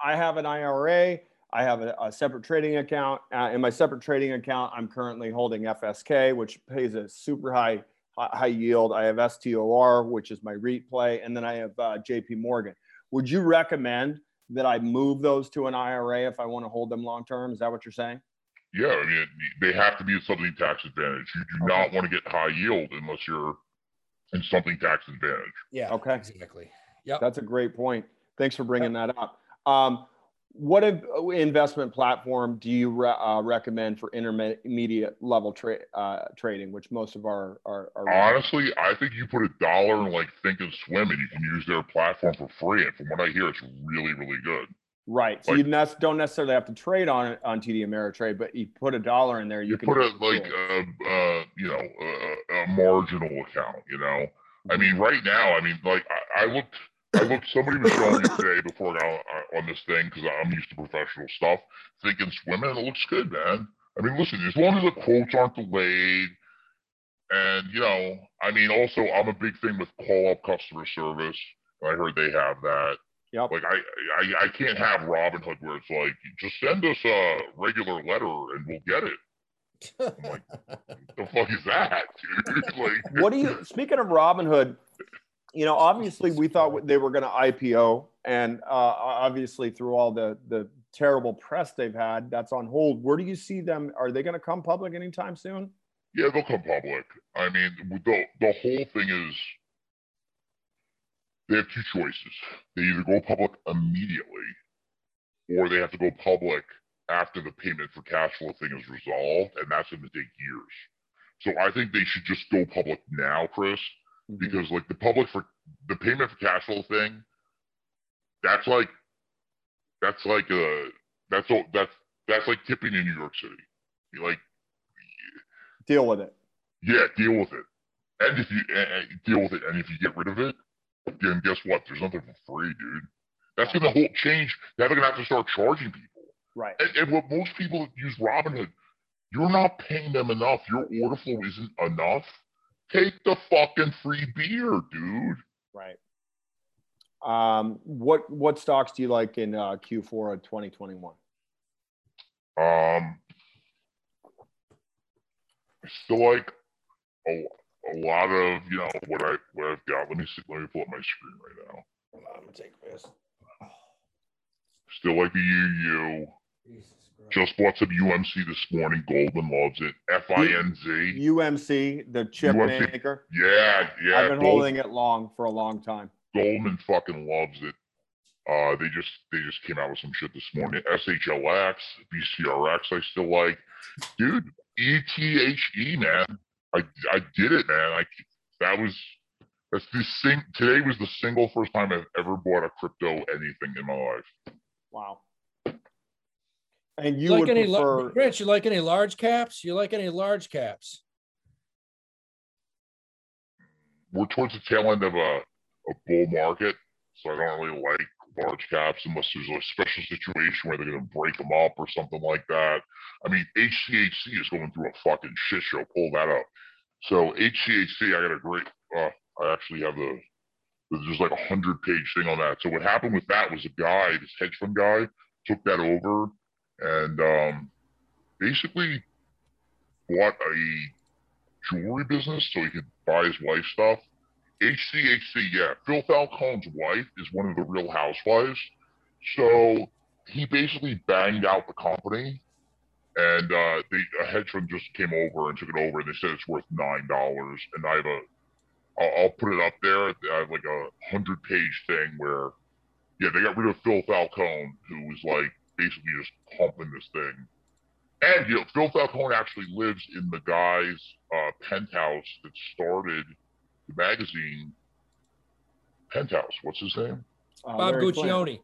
I have an IRA. I have a separate trading account. In my separate trading account, I'm currently holding FSK, which pays a super high yield. I have STOR, which is my REIT play. And then I have JP Morgan. Would you recommend that I move those to an IRA if I want to hold them long-term? Is that what you're saying? Yeah, I mean, they have to be in something tax advantage. You do not want to get high yield unless you're in something tax advantage. Yeah, okay. Exactly. Yep. That's a great point. Thanks for bringing that up. What investment platform do you recommend for intermediate level trading, which most of our Honestly, I think you put $1 in like Think and Swim and you can use their platform for free. And from what I hear, it's really, really good. Right. So like, you don't necessarily have to trade on TD Ameritrade, but you put $1 in there. You can put it like a marginal account. You know, I mean, right now, I mean, like I looked. Somebody was showing me today before I got on this thing because I'm used to professional stuff. Think and Swim, and it looks good, man. I mean, listen, as long as the quotes aren't delayed, and you know, I mean, also I'm a big thing with call up customer service. I heard they have that. Yep. Like I can't have Robinhood where it's like, just send us a regular letter and we'll get it. I'm like, what the fuck is that, dude? Like, speaking of Robinhood, you know, obviously we thought they were going to IPO, and obviously through all the terrible press they've had, that's on hold. Where do you see them? Are they going to come public anytime soon? Yeah, they'll come public. I mean, the whole thing is, they have two choices. They either go public immediately, or they have to go public after the payment for cash flow thing is resolved, and that's going to take years. So I think they should just go public now, Chris, because like the payment for cash flow thing, that's like tipping in New York City. You're like, deal with it. Yeah, deal with it. And if you deal with it, and if you get rid of it, then guess what? There's nothing for free, dude. That's going to change. Now they're going to have to start charging people. Right. And what most people that use Robinhood, you're not paying them enough. Your order flow isn't enough. Take the fucking free beer, dude. Right. What stocks do you like in Q4 of 2021? I still like a lot of, you know, what I've got. Let me pull up my screen right now. Hold on, I'm gonna take this. Still like the UU. Just bought some UMC this morning. Goldman loves it. FINZ. UMC, the chip maker. Yeah, yeah. I've been holding it for a long time. Goldman fucking loves it. They just came out with some shit this morning. SHLX, BCRX. I still like, dude. ETHE, man. I did it, man. That's the thing. Today was the single first time I've ever bought a crypto anything in my life. Wow. And you like Rich, you like any large caps? We're towards the tail end of a bull market, so I don't really like large caps unless there's a special situation where they're going to break them up or something like that. I mean, HCHC is going through a fucking shit show. Pull that up. So HCHC, I actually have the There's like 100-page thing on that. So what happened with that was a guy, this hedge fund guy, took that over and basically bought a jewelry business so he could buy his wife stuff. HCHC, yeah. Phil Falcone's wife is one of the Real Housewives. So he basically banged out the company, and a hedge fund just came over and took it over, and they said it's worth $9. And I have I'll put it up there. I have like a 100-page thing where, yeah, they got rid of Phil Falcone, who was like basically just pumping this thing. And you know, Phil Falcone actually lives in the guy's penthouse that started the magazine. Penthouse. What's his name? Bob Guccione.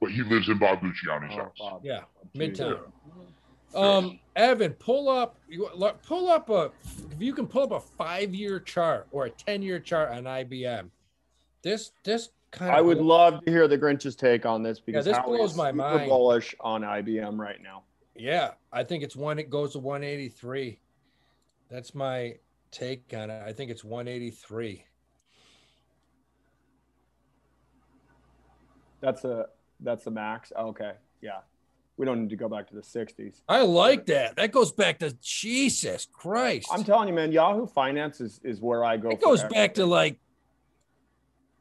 But he lives in Bob Guccione's house. Bob. Yeah, Midtown. Yeah. Evan, pull up if you can pull up a 5-year chart or a 10-year chart on IBM. This kind of. I would love to hear the Grinch's take on this, because this blows my mind. Super bullish on IBM right now. Yeah, I think it goes to 183. That's my take on it. I think it's 183. That's a max. Okay, yeah. We don't need to go back to the 60s. I like that. That goes back to Jesus Christ. I'm telling you, man, Yahoo Finance is where I go. It goes back to like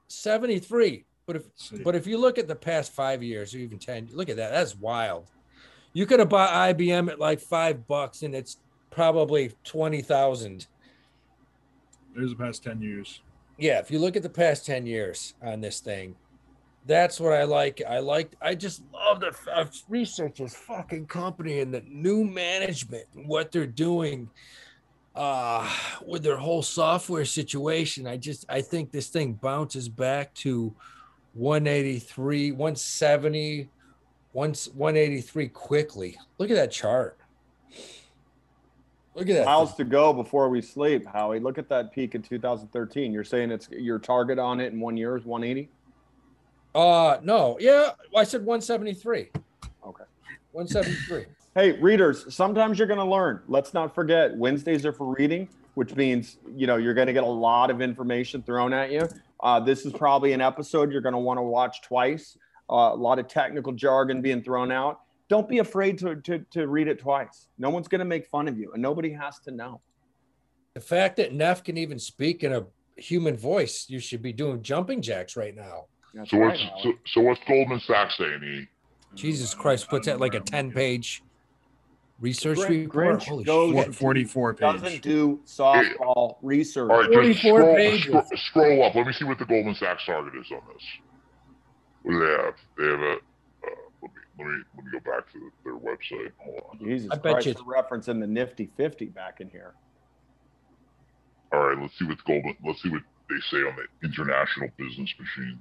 73. But if you look at the past 5 years, or even 10, look at that. That's wild. You could have bought IBM at like $5, and it's probably 20,000. There's the past 10 years. Yeah, if you look at the past 10 years on this thing, that's what I like. I just love the research this fucking company and the new management and what they're doing with their whole software situation. I think this thing bounces back to 183, 170, 183 quickly. Look at that chart. Look at that. Miles to go before we sleep, Howie. Look at that peak in 2013. You're saying it's your target on it in 1 year is 180? No. Yeah, I said 173. Okay. 173. Hey, readers, sometimes you're going to learn. Let's not forget, Wednesdays are for reading, which means, you know, you're going to get a lot of information thrown at you. This is probably an episode you're going to want to watch twice. A lot of technical jargon being thrown out. Don't be afraid to read it twice. No one's going to make fun of you, and nobody has to know. The fact that Neff can even speak in a human voice, you should be doing jumping jacks right now. So what's Goldman Sachs saying, E? Jesus Christ, what's that, like a 10-page research report? Holy shit. 44 pages. Doesn't do softball research. All right, 44 pages. Scroll up. Let me see what the Goldman Sachs target is on this. What do they have? They have a let me go back to their website. Hold on. Jesus Christ, it's referencing the Nifty 50 back in here. All right, let's see what they say on the International Business Machine.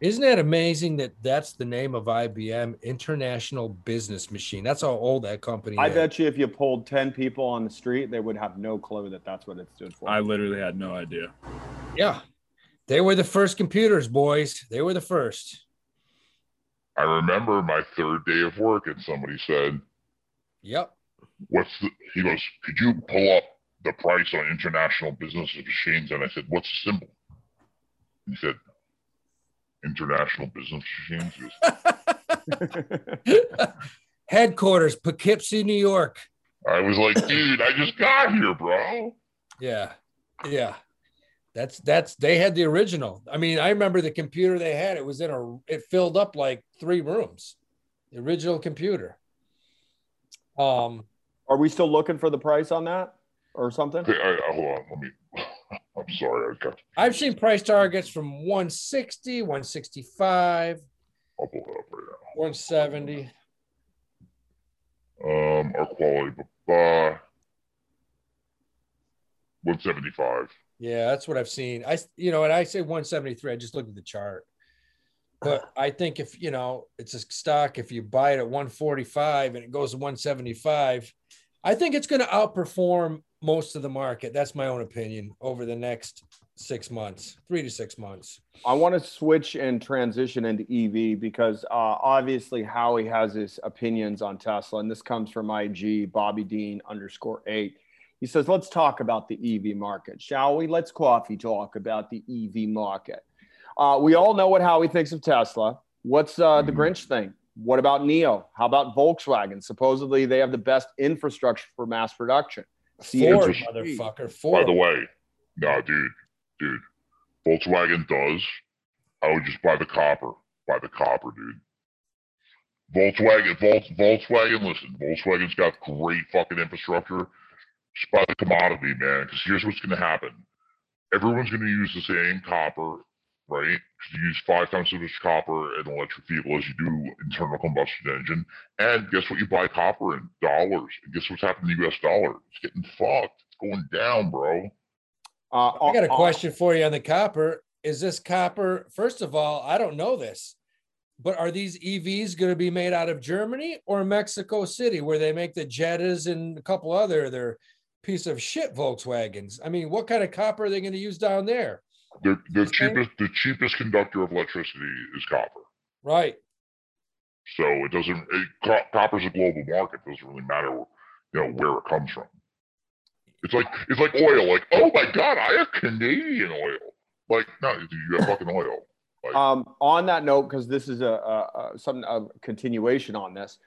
Isn't that amazing that that's the name of IBM, International Business Machine? That's how old that company is. I bet you if you polled 10 people on the street, they would have no clue that that's what it stood for. I literally had no idea. Yeah. They were the first computers, boys. They were the first. I remember my third day of work and somebody said, yep. He goes, could you pull up the price on International Business Machines? And I said, what's the symbol? He said, International Business Machines. Headquarters, Poughkeepsie, New York. I was like, dude, I just got here, bro. Yeah. Yeah. That's they had the original. I mean, I remember the computer they had, it filled up like 3 rooms. The original computer. Are we still looking for the price on that or something? Hold on, I'm sorry. I've seen price targets from 160, 165. I'll pull it up right now. 170. Our quality, 175. Yeah, that's what I've seen. And I say 173. I just looked at the chart, but I think if it's a stock, if you buy it at 145 and it goes to 175, I think it's going to outperform most of the market. That's my own opinion over the next 6 months, 3 to 6 months. I want to switch and transition into EV because obviously Howie has his opinions on Tesla, and this comes from IG Bobby Dean _8. He says, let's talk about the EV market, shall we? Let's coffee talk about the EV market. We all know what Howie thinks of Tesla. What's the Grinch thing? What about NEO? How about Volkswagen? Supposedly they have the best infrastructure for mass production. Ford, motherfucker, Ford. By the way, no, dude, Volkswagen does. I would just buy the copper, dude. Volkswagen, listen, Volkswagen's got great fucking infrastructure. Just buy the commodity, man, because here's what's going to happen. Everyone's going to use the same copper, right? Because you use 5 times as much copper in an electric vehicle as you do internal combustion engine. And guess what you buy copper in? Dollars. And guess what's happening to the US dollar? It's getting fucked. It's going down, bro. I got a question for you on the copper. Is this copper, first of all, I don't know this, but are these EVs going to be made out of Germany or Mexico City, where they make the Jettas and a couple other their piece of shit Volkswagens? I mean, what kind of copper are they going to use down there? The cheapest conductor of electricity is copper. Right. So it doesn't, copper's a global market. It doesn't really matter, you know, where it comes from. It's like oil. Like, oh my God, I have Canadian oil. Like, no, you have fucking oil. Like, on that note, because this is a continuation on this,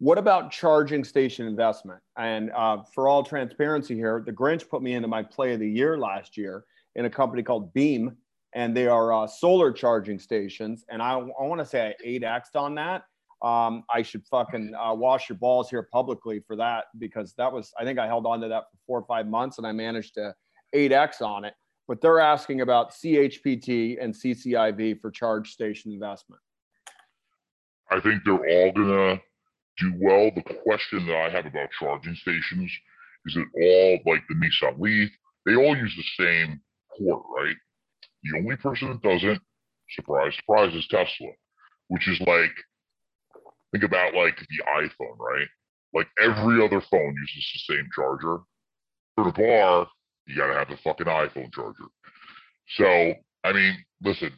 what about charging station investment? And for all transparency here, the Grinch put me into my play of the year last year in a company called Beam, and they are solar charging stations. And I want to say I 8X'd on that. I should fucking wash your balls here publicly for that, because that was, I think I held on to that for 4 or 5 months and I managed to 8X on it. But they're asking about CHPT and CCIV for charge station investment. I think they're all gonna do well. The question that I have about charging stations is that all, like the Nissan Leaf, they all use the same port, right? The only person that doesn't, surprise, surprise, is Tesla, which is like, think about like the iPhone, right? Like every other phone uses the same charger. For the bar, you gotta have the fucking iPhone charger. So, I mean, listen,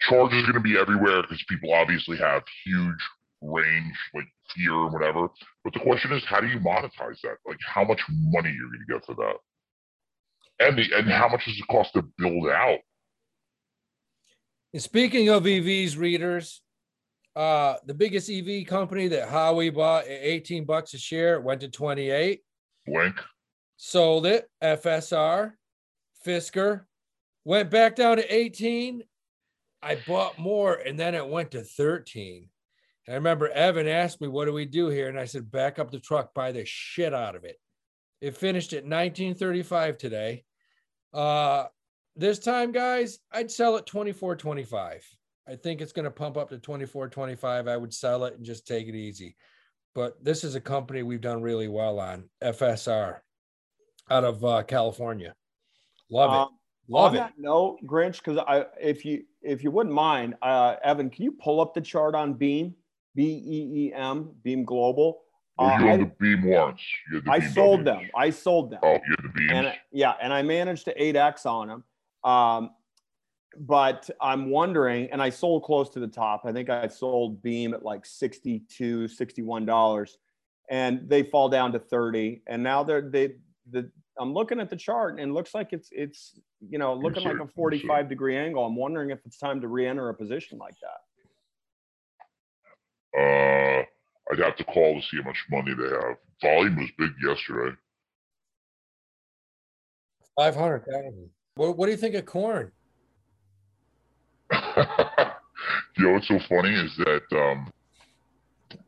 charge is gonna be everywhere because people obviously have huge range, like fear or whatever. But the question is, how do you monetize that? Like, how much money you're gonna get for that? And how much does it cost to build out? And speaking of EVs, readers, the biggest EV company that Howie bought at $18 a share went to 28. Blink. Sold it, FSR, Fisker, went back down to 18. I bought more, and then it went to 13. And I remember Evan asked me, what do we do here? And I said, back up the truck, buy the shit out of it. It finished at $19.35 today. This time, guys, I'd sell it $24.25. I think it's going to pump up to $24.25. I would sell it and just take it easy. But this is a company we've done really well on, FSR. Out of California. Love it. Love it. On that note, Grinch, because if you wouldn't mind, Evan, can you pull up the chart on Beam, BEEM, Beam Global? You had the Beam warrants. I sold them. Oh, you had the Beams? And I managed to 8X on them. But I'm wondering, and I sold close to the top. I think I sold Beam at like $62, $61, and they fall down to 30. And now I'm looking at the chart and it looks like it's you know, looking like a 45 degree angle. I'm wondering if it's time to re-enter a position like that. I'd have to call to see how much money they have. Volume was big yesterday. 500,000. What do you think of corn? You know what's so funny is that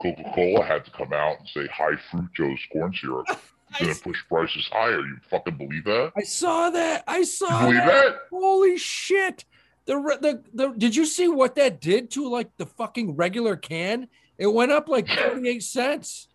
Coca-Cola had to come out and say high fructose corn syrup. Going to push prices higher. You fucking believe that? I saw that. I saw that. Holy shit! Did you see what that did to like the fucking regular can? It went up like 38 cents.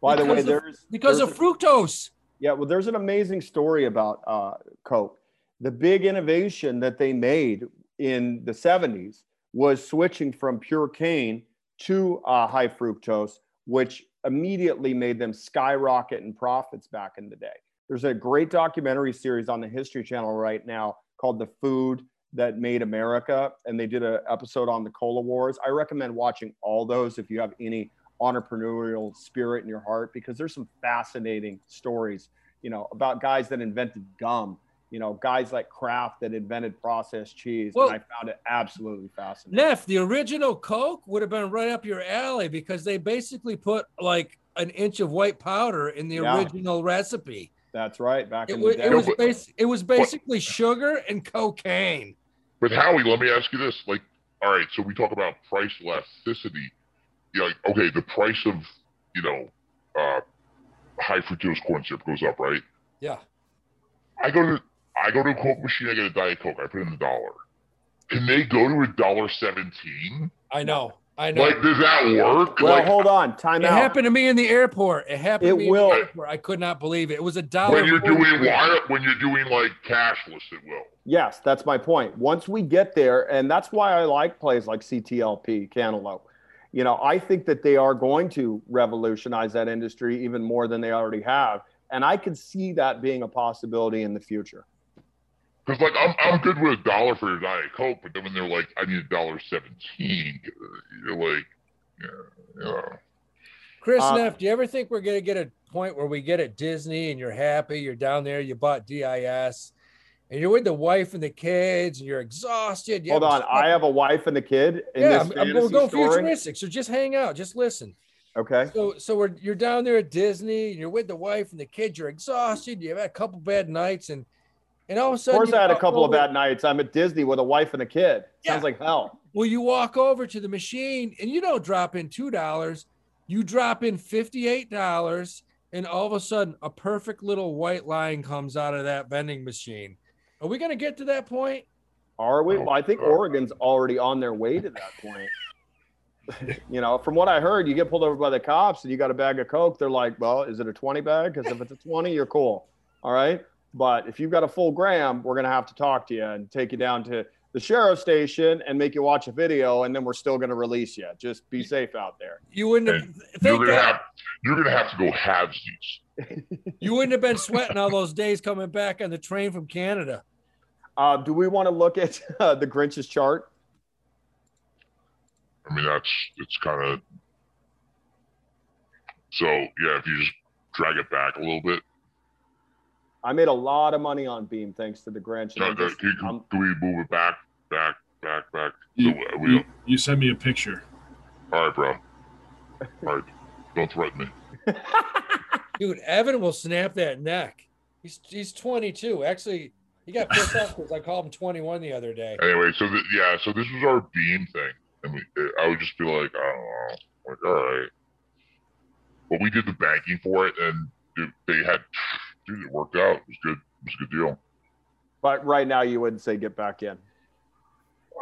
By the way, because of fructose. Yeah, well, there's an amazing story about Coke. The big innovation that they made in the 70s was switching from pure cane to high fructose, which immediately made them skyrocket in profits back in the day. There's a great documentary series on the History Channel right now called The Food That Made America, and they did an episode on the Cola Wars. I recommend watching all those if you have any entrepreneurial spirit in your heart, because there's some fascinating stories you know, about guys that invented gum, you know, guys like Kraft that invented processed cheese. Well, and I found it absolutely fascinating. Neff, the original Coke would have been right up your alley because they basically put like an inch of white powder in the original recipe. That's right. Back in the day. It was basically sugar and cocaine. But Howie, let me ask you this. Like, all right, so we talk about price elasticity. You know, like, okay, the price of, you know, high fructose corn syrup goes up, right? Yeah. I go to a Coke machine, I get a Diet Coke, I put in $1. Can they go to $1.17? I know. Like, does that work? Well, like, hold on. Time out. It happened to me in the airport. It happened to me in the airport. I could not believe it. It was $1. When you're doing like cashless, it will. Yes, that's my point. Once we get there, and that's why I like plays like CTLP, Cantaloupe. You know, I think that they are going to revolutionize that industry even more than they already have. And I could see that being a possibility in the future. Because, like, I'm good with $1 for your Diet Coke, but then when they're like, I need $1.17, you're like, yeah. Chris, Neff, do you ever think we're going to get a point where we get at Disney and you're happy, you're down there, you bought DIS, and you're with the wife and the kids, and you're exhausted. I have a wife and a kid in this fantasy story? Yeah, we're going futuristic, so just hang out, just listen. Okay. So you're down there at Disney, and you're with the wife and the kids, you're exhausted, you've had a couple bad nights, and all of a sudden, of course, I had a couple of bad nights. I'm at Disney with a wife and a kid. Yeah. Sounds like hell. Well, you walk over to the machine and you don't drop in $2. You drop in $58, and all of a sudden, a perfect little white line comes out of that vending machine. Are we going to get to that point? Are we? Well, I think Oregon's already on their way to that point. You know, from what I heard, you get pulled over by the cops and you got a bag of Coke. They're like, well, is it a 20 bag? Because if it's a 20, you're cool. All right. But if you've got a full gram, we're going to have to talk to you and take you down to the sheriff's station and make you watch a video, and then we're still going to release you. Just be safe out there. You're going to have to go halvesies. You wouldn't have been sweating all those days coming back on the train from Canada. Do we want to look at the Grinch's chart? I mean, it's kind of... So, yeah, if you just drag it back a little bit. I made a lot of money on Beam thanks to the Grinch. Can we move it back? You send me a picture. All right, bro. All right. Don't threaten me. Dude, Evan will snap that neck. He's 22. Actually, he got pissed off because I called him 21 the other day. Anyway, so this was our Beam thing. And I would just be like, I don't know. Like, all right. But we did the banking for it, and they had... Dude, it worked out. It was good. It was a good deal. But right now, you wouldn't say get back in. I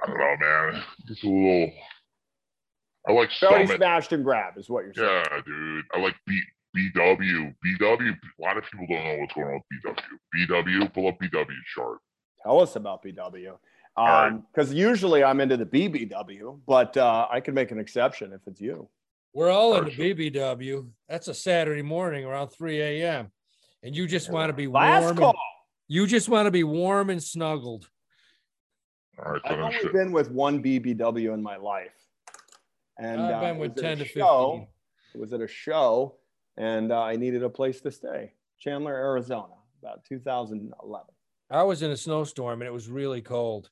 don't know, man. It's a little. I like belly smashed and grab is what you're saying. Yeah, dude. I like BW. BW. A lot of people don't know what's going on with BW. BW. Pull up BW chart. Tell us about BW. Because usually I'm into the BBW, but I can make an exception if it's you. We're all into BBW. That's a Saturday morning around 3 a.m. And you just want to be warm. You just want to be warm and snuggled. All right, I've only been with one BBW in my life, and I've been with 10 to 15. It was at a show, and I needed a place to stay. Chandler, Arizona, about 2011. I was in a snowstorm, and it was really cold.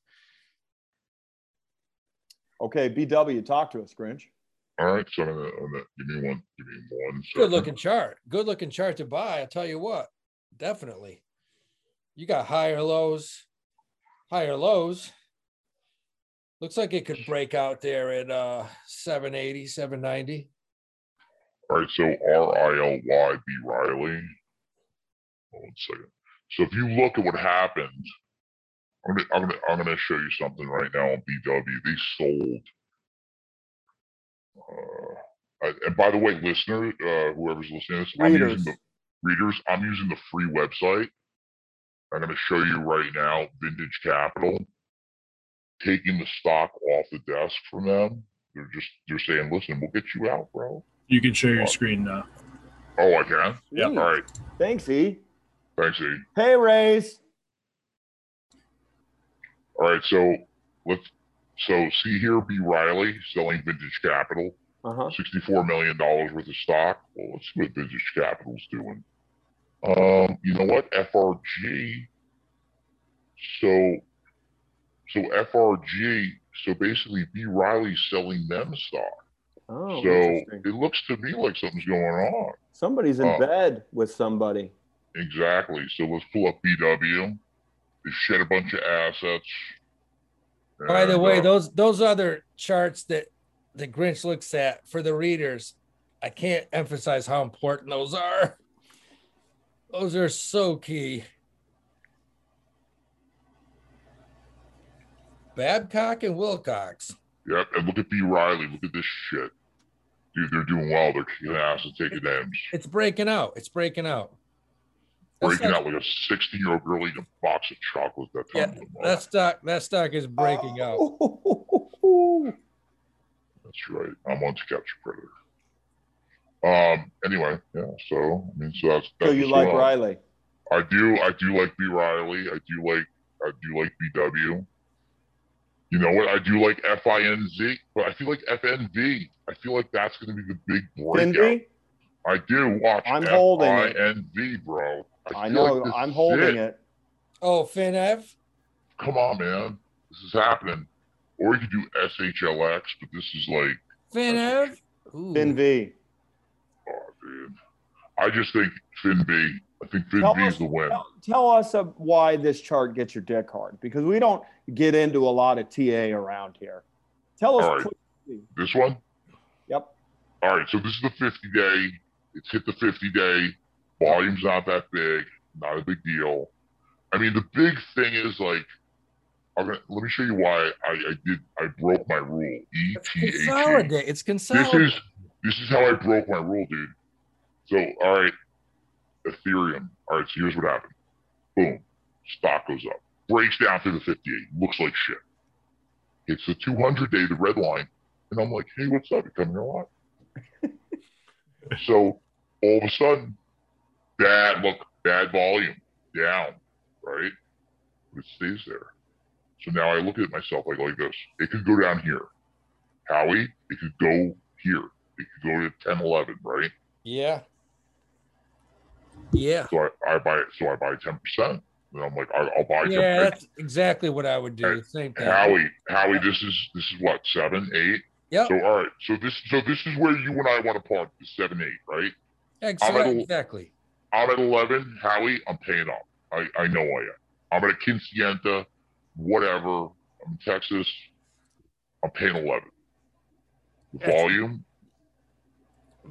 Okay, BW, talk to us, Grinch. All right, so I'm gonna give me one. Good looking chart to buy. I tell you what, definitely. You got higher lows. Looks like it could break out there at 780, 790. All right, so RILY, B Riley. Hold on a second. So if you look at what happened, I'm gonna show you something right now on BW. They sold. And by the way, listener, whoever's listening to this, I'm using the free website. I'm going to show you right now, Vintage Capital, taking the stock off the desk from them. They're saying, listen, we'll get you out, bro. You can share your screen now. Oh, I can? Yeah. All right. Thanks, E. Thanks, E. Hey, Rays. All right, so let's... So see here, B. Riley selling Vintage Capital, $64 million worth of stock. Well, let's see what Vintage Capital's doing. You know what? FRG. So FRG. So basically, B. Riley's selling them stock. Oh, so it looks to me like something's going on. Somebody's in bed with somebody. Exactly. So let's pull up BW. They shed a bunch of assets. By the way, those other charts that the Grinch looks at for the readers, I can't emphasize how important those are. Those are so key. Babcock and Wilcox. Yep, and look at B. Riley. Look at this shit. Dude, they're doing well. They're kicking ass and taking M's. It's breaking out. It's breaking out. Breaking out like a 60-year-old girl eating a box of chocolates. That stock is breaking out. That's right. I'm on to Capture Predator. Anyway, yeah. So I mean, so that's so you like Riley? I do. I do like B. Riley. I do like BW. You know what? I do like FINZ, but I feel like FNV. I feel like that's going to be the big breakout. FNV? I do watch. I'm holding it. FINV, bro. I know. Like I'm holding it. Oh, FinEv. Come on, man. This is happening. Or you could do SHLX, but this is like FinEv. FinV. Oh, dude. I just think FinV. I think FinV is the win. Tell us why this chart gets your dick hard, because we don't get into a lot of TA around here. Tell us. All right. This one? Yep. All right, so this is the 50-day. It's hit the 50-day. Volume's not that big. Not a big deal. I mean, the big thing is, like, let me show you why I broke my rule. ETH. Consolidate. It's consolidated. This is how I broke my rule, dude. So, all right. Ethereum. All right, so here's what happened. Boom. Stock goes up. Breaks down to the 58. Looks like shit. Hits the 200-day, the red line. And I'm like, hey, what's up? You coming here a lot? So all of a sudden, bad volume. Down. Right? But it stays there. So now I look at myself like this. It could go down here. Howie, it could go here. It could go to 10, 11, right? Yeah. Yeah. So I buy 10%. And I'm like, I'll buy 10%. Yeah, that's exactly what I would do. And same thing. Howie, this is what, 7, 8? Yeah. So all right. So this is where you and I want to park, the 7, 8, right? Exactly. I'm at 11, Howie, I'm paying off. I know I am. I'm at a Quinceañera, whatever. I'm in Texas. I'm paying 11.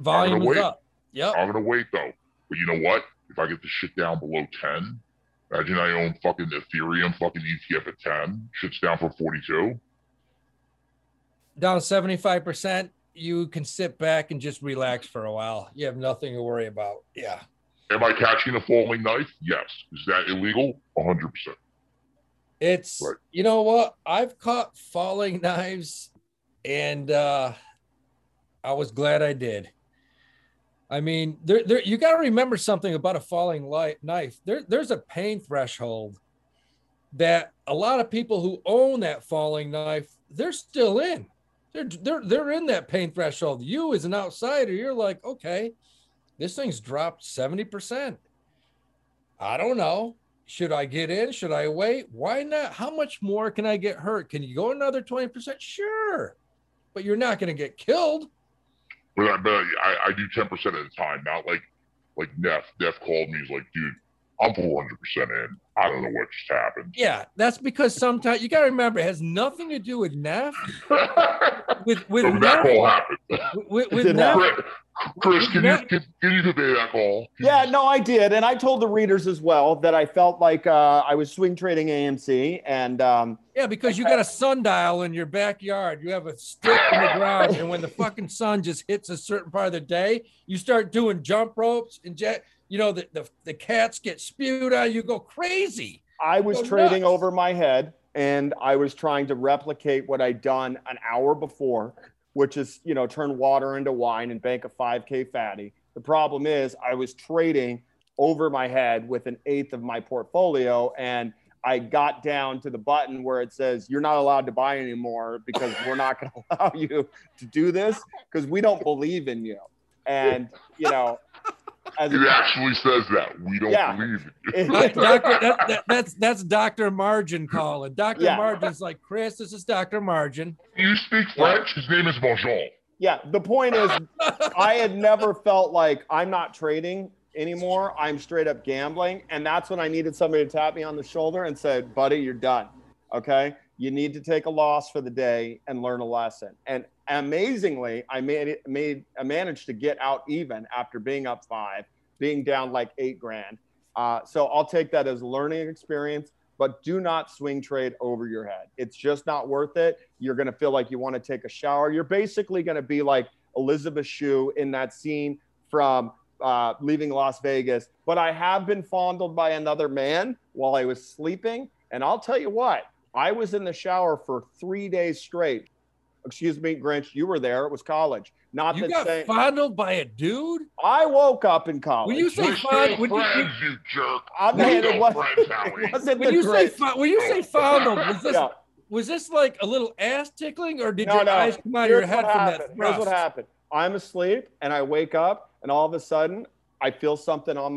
Volume is up. Yep. I'm gonna wait though. But you know what? If I get the shit down below 10, imagine I own fucking Ethereum, fucking ETF at 10. Shit's down from 42. Down 75%. You can sit back and just relax for a while. You have nothing to worry about. Yeah. Am I catching a falling knife? Yes. Is that illegal? 100%. It's, right. You know what? I've caught falling knives, and I was glad I did. I mean, there you got to remember something about a falling knife. There's a pain threshold that a lot of people who own that falling knife, they're still in. They're in that pain threshold. You as an outsider, you're like, okay, this thing's dropped 70%. I don't know. Should I get in? Should I wait? Why not? How much more can I get hurt? Can you go another 20%? Sure, but you're not going to get killed. But I do 10% at a time, not like Neff. Neff called me. He's like, dude, I'm 400% in. I don't know what just happened. Yeah, that's because sometimes you got to remember, it has nothing to do with Neff. So that call happened. With Neff. Chris, can you debate that call? No, I did. And I told the readers as well that I felt like I was swing trading AMC. And because you got a sundial in your backyard. You have a stick in the ground. And when the fucking sun just hits a certain part of the day, you start doing jump ropes. And, you know, the cats get spewed out. You go crazy. I was trading over my head. And I was trying to replicate what I'd done an hour before, which is, you know, turn water into wine and bank a 5K fatty. The problem is I was trading over my head with an eighth of my portfolio, and I got down to the button where it says, you're not allowed to buy anymore because we're not going to allow you to do this because we don't believe in you. And, you know, It actually says that. We don't believe it. That's Dr. Margin calling. Dr. Margin's like, Chris, this is Dr. Margin. You speak French? His name is Bonjean. Yeah, the point is, I had never felt like I'm not trading anymore. I'm straight up gambling. And that's when I needed somebody to tap me on the shoulder and say, buddy, you're done. Okay? You need to take a loss for the day and learn a lesson. And amazingly, I managed to get out even after being up 5, being down like $8,000. So I'll take that as a learning experience, but do not swing trade over your head. It's just not worth it. You're going to feel like you want to take a shower. You're basically going to be like Elizabeth Shue in that scene from Leaving Las Vegas, but I have been fondled by another man while I was sleeping. And I'll tell you what, I was in the shower for 3 days straight. Excuse me, Grinch, you were there. It was college. Not you that got same. Fondled by a dude? I woke up in college. When you say fondled, you jerk. I'm handed what? When you say fondled, was this? Yeah. Was this like a little ass tickling, or did your eyes come out of your head from that? Here's what happened. I'm asleep and I wake up, and all of a sudden I feel something on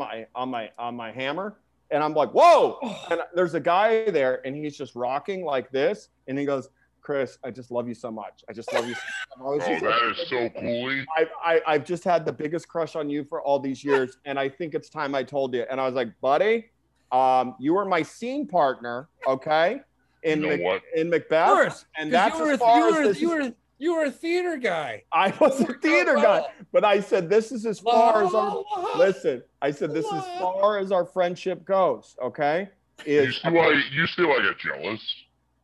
my hammer, and I'm like, whoa! And there's a guy there, and he's just rocking like this, and he goes, Chris, I just love you so much. I just love you so much. That is so cool. I've just had the biggest crush on you for all these years, and I think it's time I told you. And I was like, buddy, you were my scene partner, okay? In Macbeth. Of course, and that's as far as this. You were a theater guy. I was a theater guy, but I said, this is as far as our, listen, I said, this is as far as our friendship goes. Okay. You still get jealous.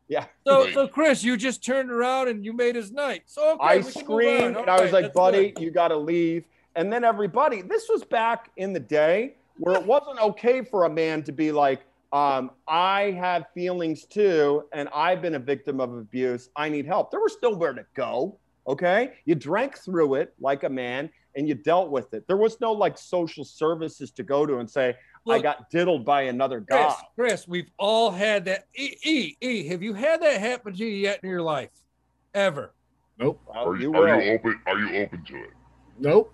Yeah. So Chris, you just turned around and you made his night. So okay, I screamed and I was like, buddy, you got to leave. And then everybody, this was back in the day where it wasn't okay for a man to be like, I have feelings too, and I've been a victim of abuse. I need help. There was nowhere to go, okay? You drank through it like a man, and you dealt with it. There was no, like, social services to go to and say, look, I got diddled by another guy. Chris, we've all had that. Have you had that happen to you yet in your life? Ever? Nope. Well, are you open to it? Nope.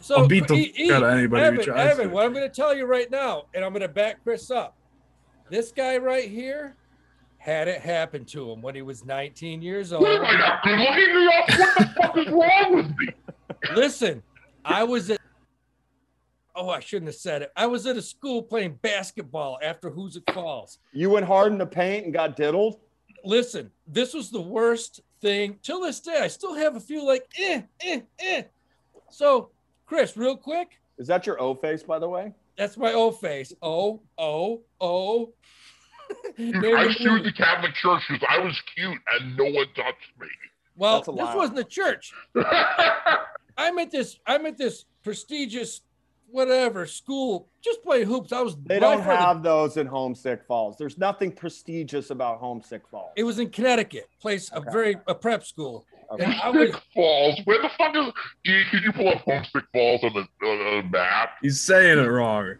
So I'll beat the shit out of anybody who tries to. What I'm going to tell you right now, and I'm going to back Chris up. This guy right here had it happen to him when he was 19 years old. What the fuck is wrong with me? Listen, I was at I shouldn't have said it. I was at a school playing basketball after Hoosick Falls. You went hard in the paint and got diddled? Listen, this was the worst thing. Till this day, I still have a few like, So, Chris, real quick. Is that your O face, by the way? That's my O face. Oh. Dude, I sued the Catholic Church because I was cute and no one touched me. Well, this wasn't a church. I'm at this prestigious whatever school, just play hoops. They don't have those in Homesick Falls. There's nothing prestigious about Homesick Falls. It was in Connecticut, a prep school. Okay. Homesick Falls. Where the fuck is? Could you pull up Homesick Falls on the map? He's saying it wrong.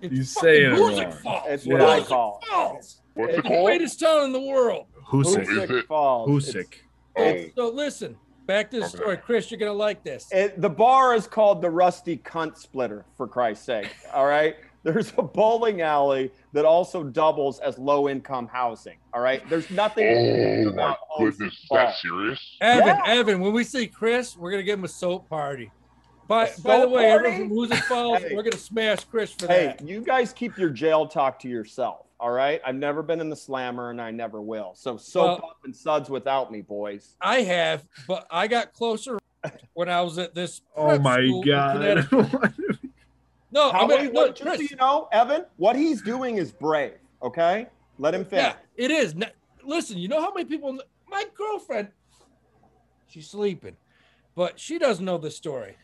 He's saying it wrong. Falls. It's what I call. Falls. What's it called? The greatest town in the world. Hoosick Falls. Hoosick. So listen. Back to the story, Chris. You're gonna like this. The bar is called the Rusty Cunt Splitter, for Christ's sake. All right. There's a bowling alley that also doubles as low-income housing. All right. There's nothing. Oh my goodness, is that serious? Evan. When we see Chris, we're gonna give him a soap party. By the way, everyone from Hoosick Falls, we're gonna smash Chris for that. Hey, you guys keep your jail talk to yourself. All right. I've never been in the slammer and I never will. So soap up and suds without me, boys. I have, but I got closer when I was at this. Oh my God. No, Chris, you know, Evan, what he's doing is brave. Okay. Let him finish. Yeah, it is. Now, listen, you know how many people, my girlfriend, she's sleeping, but she doesn't know the story.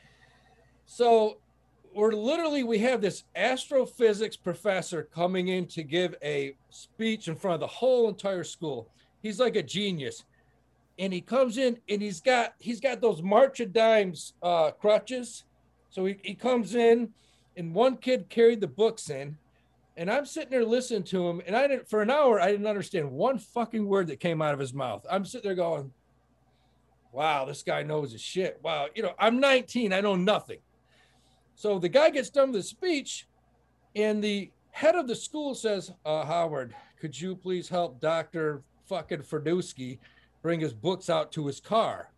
So we have this astrophysics professor coming in to give a speech in front of the whole entire school. He's like a genius. And he comes in and he's got those March of Dimes crutches. So he comes in and one kid carried the books in and I'm sitting there listening to him. And for an hour, I didn't understand one fucking word that came out of his mouth. I'm sitting there going, wow, this guy knows his shit. Wow. You know, I'm 19. I know nothing. So the guy gets done with his speech, and the head of the school says, Howard, could you please help Dr. fucking Ferdowski bring his books out to his car?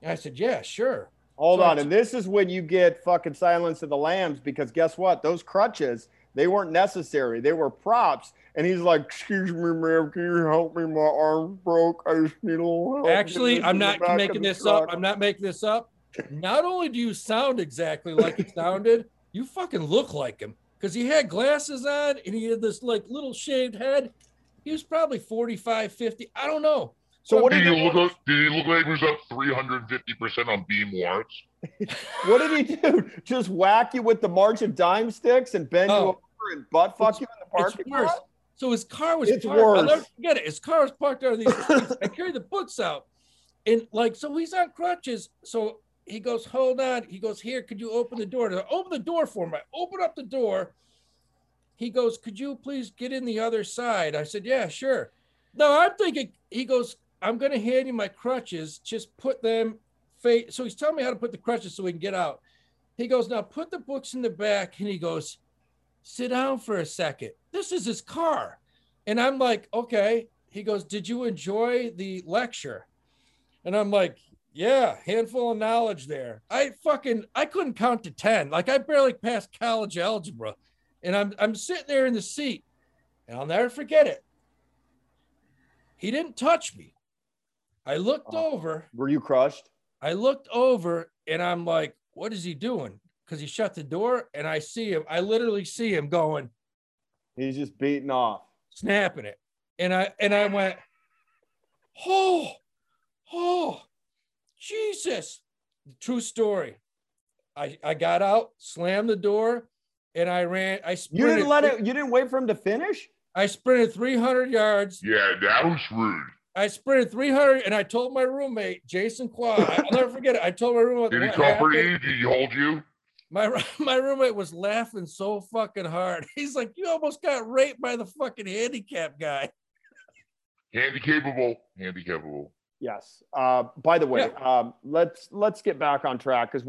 And I said, yeah, sure. Hold on. And this is when you get fucking Silence of the Lambs, because guess what? Those crutches, they weren't necessary. They were props. And he's like, excuse me, ma'am, can you help me? My arm broke. I just need a little help. Actually, I'm not making this up. I'm not making this up. Not only do you sound exactly like he sounded, you fucking look like him. Because he had glasses on and he had this like little shaved head. He was probably 45, 50. I don't know. So what did he look like he was up 350% on beam warrants? What did he do? Just whack you with the March of Dime sticks and bend you over and butt fuck you in the parking lot? So his car was parked. I'll never forget it. His car was parked out of these streets. I carry the books out. And like, so he's on crutches. So he goes, hold on. He goes, here, could you open the door? I open the door for him. I open up the door. He goes, could you please get in the other side? I said, yeah, sure. No, I'm thinking, he goes, I'm going to hand you my crutches. Just put them face. So he's telling me how to put the crutches so we can get out. He goes, now put the books in the back. And he goes, sit down for a second. This is his car. And I'm like, okay. He goes, did you enjoy the lecture? And I'm like, yeah, handful of knowledge there. I couldn't count to 10. Like I barely passed college algebra. And I'm sitting there in the seat, and I'll never forget it. He didn't touch me. I looked over. Were you crushed? I looked over and I'm like, what is he doing? Because he shut the door and I see him. I literally see him going. He's just beating off. Snapping it. And I went, oh, Jesus. True story. I got out, slammed the door, and I ran. You didn't let it, you didn't wait for him to finish? I sprinted 300 yards. Yeah, that was rude. I sprinted 300, and I told my roommate, Jason Quad. I'll never forget it. I told my roommate. Did he comfort you? Did he hold you? My roommate was laughing so fucking hard. He's like, you almost got raped by the fucking handicapped guy. Handicapable. Yes. By the way, yeah. Let's get back on track, because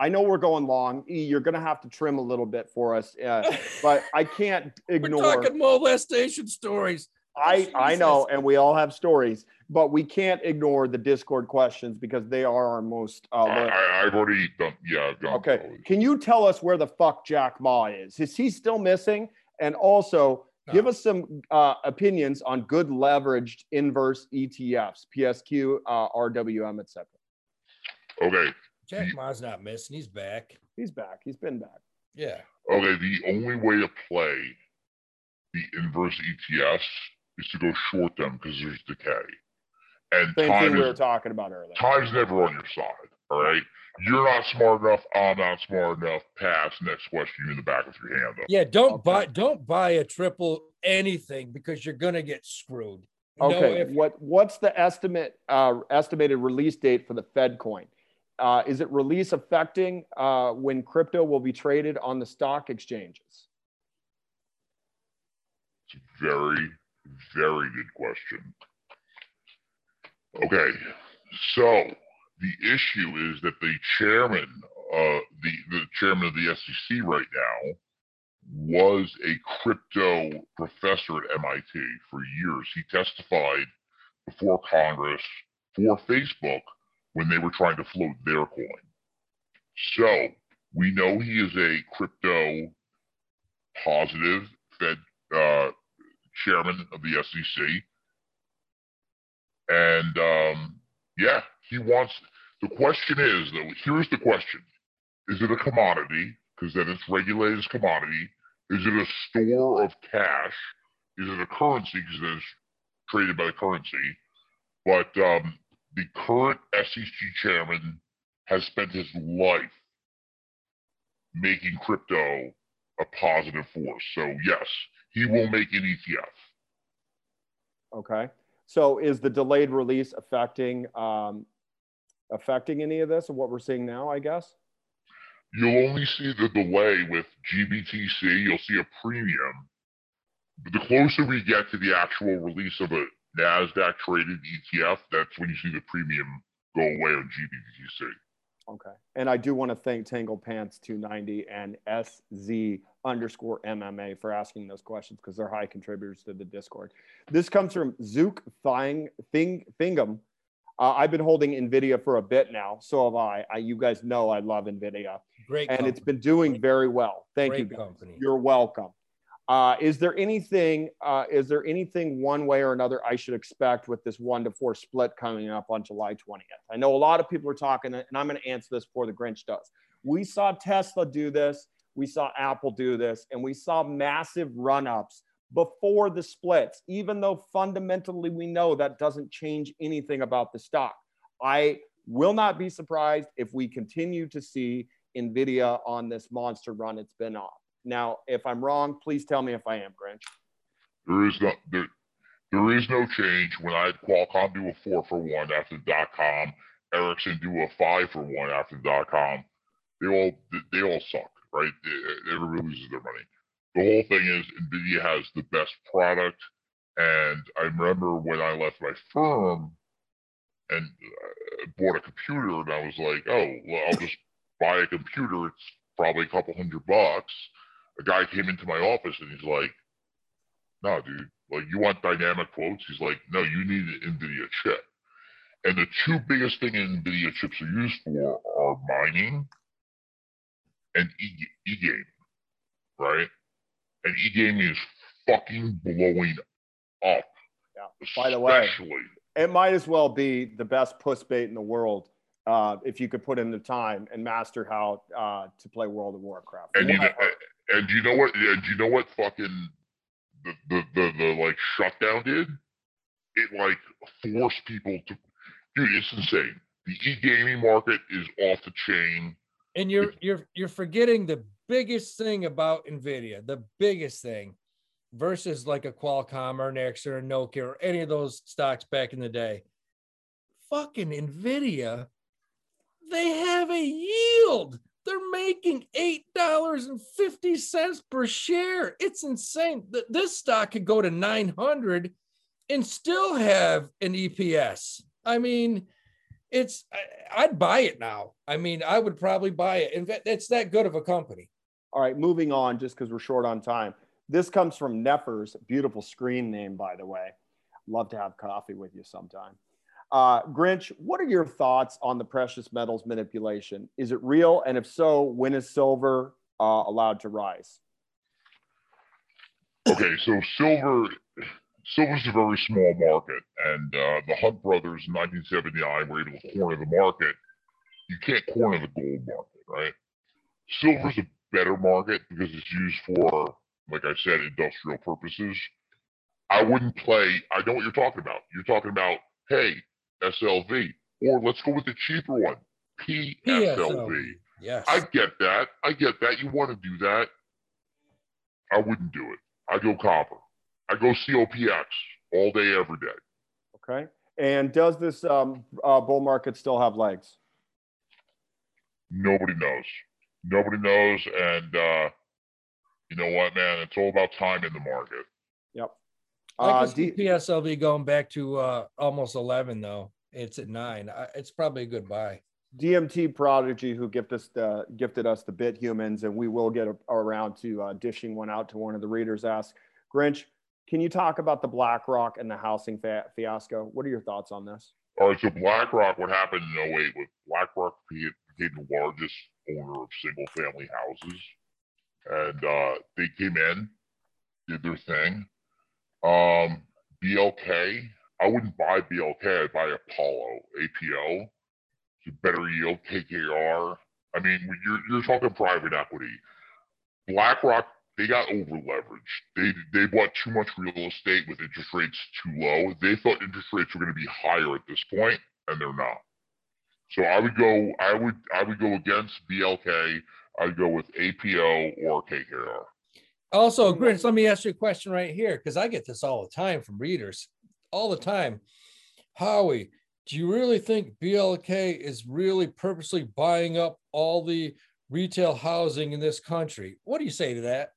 I know we're going long. You're going to have to trim a little bit for us, but I can't ignore. We're talking molestation stories. I know, and we all have stories, but we can't ignore the Discord questions because they are our most. I've already done. Yeah, I've done. Okay, always. Can you tell us where the fuck Jack Ma is? Is he still missing? And also, give us some opinions on good leveraged inverse ETFs, PSQ, RWM, etc. Okay. Jack Ma's not missing. He's back. He's back. He's been back. Yeah. Okay. The only way to play the inverse ETFs is to go short them because there's decay. And same thing we were talking about earlier. Time's never on your side, all right? You're not smart enough. I'm not smart enough. Pass. Next question. You in the back with your hand up. Yeah, don't buy a triple anything because you're gonna get screwed. Okay, no, what's the estimated release date for the Fed coin? Is it release affecting when crypto will be traded on the stock exchanges? It's a very, very good question. Okay, so the issue is that the chairman of the SEC right now was a crypto professor at MIT for years. He testified before Congress for Facebook when they were trying to float their coin. So we know he is a crypto positive Fed chairman of the SEC. And yeah, he wants, the question is, though, here's the question. Is it a commodity? Because then it's regulated as commodity. Is it a store of cash? Is it a currency? Because then it's traded by the currency. But the current SEC chairman has spent his life making crypto a positive force. So yes, he will make an ETF. Okay. So is the delayed release affecting any of this and what we're seeing now, I guess? You'll only see the delay with GBTC. You'll see a premium. But the closer we get to the actual release of a NASDAQ-traded ETF, that's when you see the premium go away on GBTC. Okay. And I do want to thank TanglePants290 and SZ_MMA for asking those questions because they're high contributors to the Discord. This comes from Zook Thingham. I've been holding NVIDIA for a bit now. So have I. You guys know I love NVIDIA. Great company. And it's been doing very well. Thank you, guys. Company. You're welcome. Is there anything one way or another I should expect with this 1-to-4 split coming up on July 20th? I know a lot of people are talking, and I'm going to answer this before the Grinch does. We saw Tesla do this. We saw Apple do this. And we saw massive run-ups before the splits, even though fundamentally we know that doesn't change anything about the stock. I will not be surprised if we continue to see NVIDIA on this monster run it's been on. Now, if I'm wrong, please tell me if I am, Grinch. There is no change. When I had Qualcomm do a 4-for-1 after .com, Ericsson do a 5-for-1 after .com, they all suck, right? Everybody loses their money. The whole thing is NVIDIA has the best product, and I remember when I left my firm and bought a computer, and I was like, oh, well, I'll just buy a computer. It's probably a couple $100. A guy came into my office and he's like, no, dude, like, you want dynamic quotes? He's like, no, you need an NVIDIA chip. And the two biggest things NVIDIA chips are used for are mining and e-gaming, right? And e-gaming is fucking blowing up. Yeah. By the way, it might as well be the best puss bait in the world. If you could put in the time and master how to play World of Warcraft. And you know what fucking the like shutdown did? It like forced people to, dude, it's insane. The e-gaming market is off the chain. And you're forgetting the biggest thing about NVIDIA, the biggest thing versus like a Qualcomm or an Ericsson or Nokia or any of those stocks back in the day. Fucking NVIDIA. They have a yield. They're making $8.50 per share. It's insane. This stock could go to 900 and still have an EPS. I mean, I'd buy it now. I mean, I would probably buy it. And it's that good of a company. All right, moving on, just because we're short on time. This comes from Neffers, beautiful screen name, by the way. Love to have coffee with you sometime. Grinch, what are your thoughts on the precious metals manipulation? Is it real? And if so, when is silver allowed to rise? Okay, so silver's a very small market, and the Hunt brothers in 1979 were able to corner the market. You can't corner the gold market, right? Silver's a better market because it's used for, like I said, industrial purposes. I know what you're talking about. You're talking about, hey, SLV, or let's go with the cheaper one, PSLV. Yes. I get that. You want to do that. I wouldn't do it. I go copper. I go COPX all day, every day. Okay. And does this bull market still have legs? Nobody knows. And you know what, man? It's all about time in the market. Yep. I can see PSLV going back to almost 11, though. It's at 9. It's probably a good buy. DMT Prodigy, who gifted us the Bit Humans, and we will get around to dishing one out to one of the readers, asks, Grinch, can you talk about the BlackRock and the housing fiasco? What are your thoughts on this? All right, so BlackRock, what happened in 08 was BlackRock became the largest owner of single-family houses, and they came in, did their thing. BLK, I wouldn't buy BLK, I'd buy Apollo, APO. It's a better yield, KKR. I mean, when you're talking private equity. BlackRock, they got over-leveraged. They bought too much real estate with interest rates too low. They thought interest rates were going to be higher at this point, and they're not. So I would go against BLK. I'd go with APO or KKR. Also, Grinch, let me ask you a question right here, because I get this all the time from readers, all the time. Howie, do you really think BLK is really purposely buying up all the retail housing in this country? What do you say to that?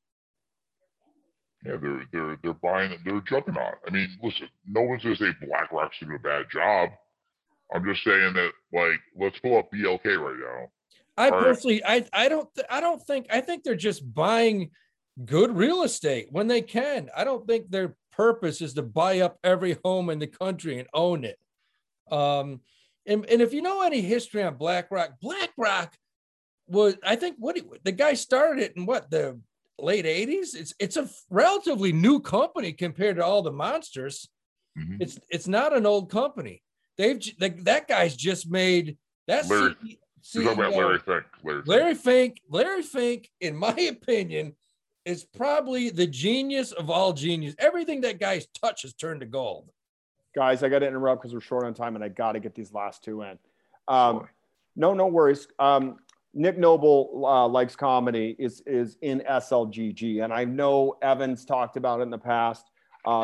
Yeah, they're buying, they're a juggernaut. I mean, listen, no one's going to say BlackRock's doing a bad job. I'm just saying that, like, let's pull up BLK right now. I think they're just buying good real estate when they can. I don't think their purpose is to buy up every home in the country and own it. And if you know any history on BlackRock was, I think, the guy started it in the late 80s. It's a relatively new company compared to all the monsters. Mm-hmm. It's not an old company. That guy's just made that. Larry Fink. Larry Fink, in my opinion, is probably the genius of all genius. Everything that guy's touched has turned to gold. Guys, I got to interrupt because we're short on time, and I got to get these last two in. No worries. Nick Noble likes comedy. Is in SLGG, and I know Evan's talked about it in the past.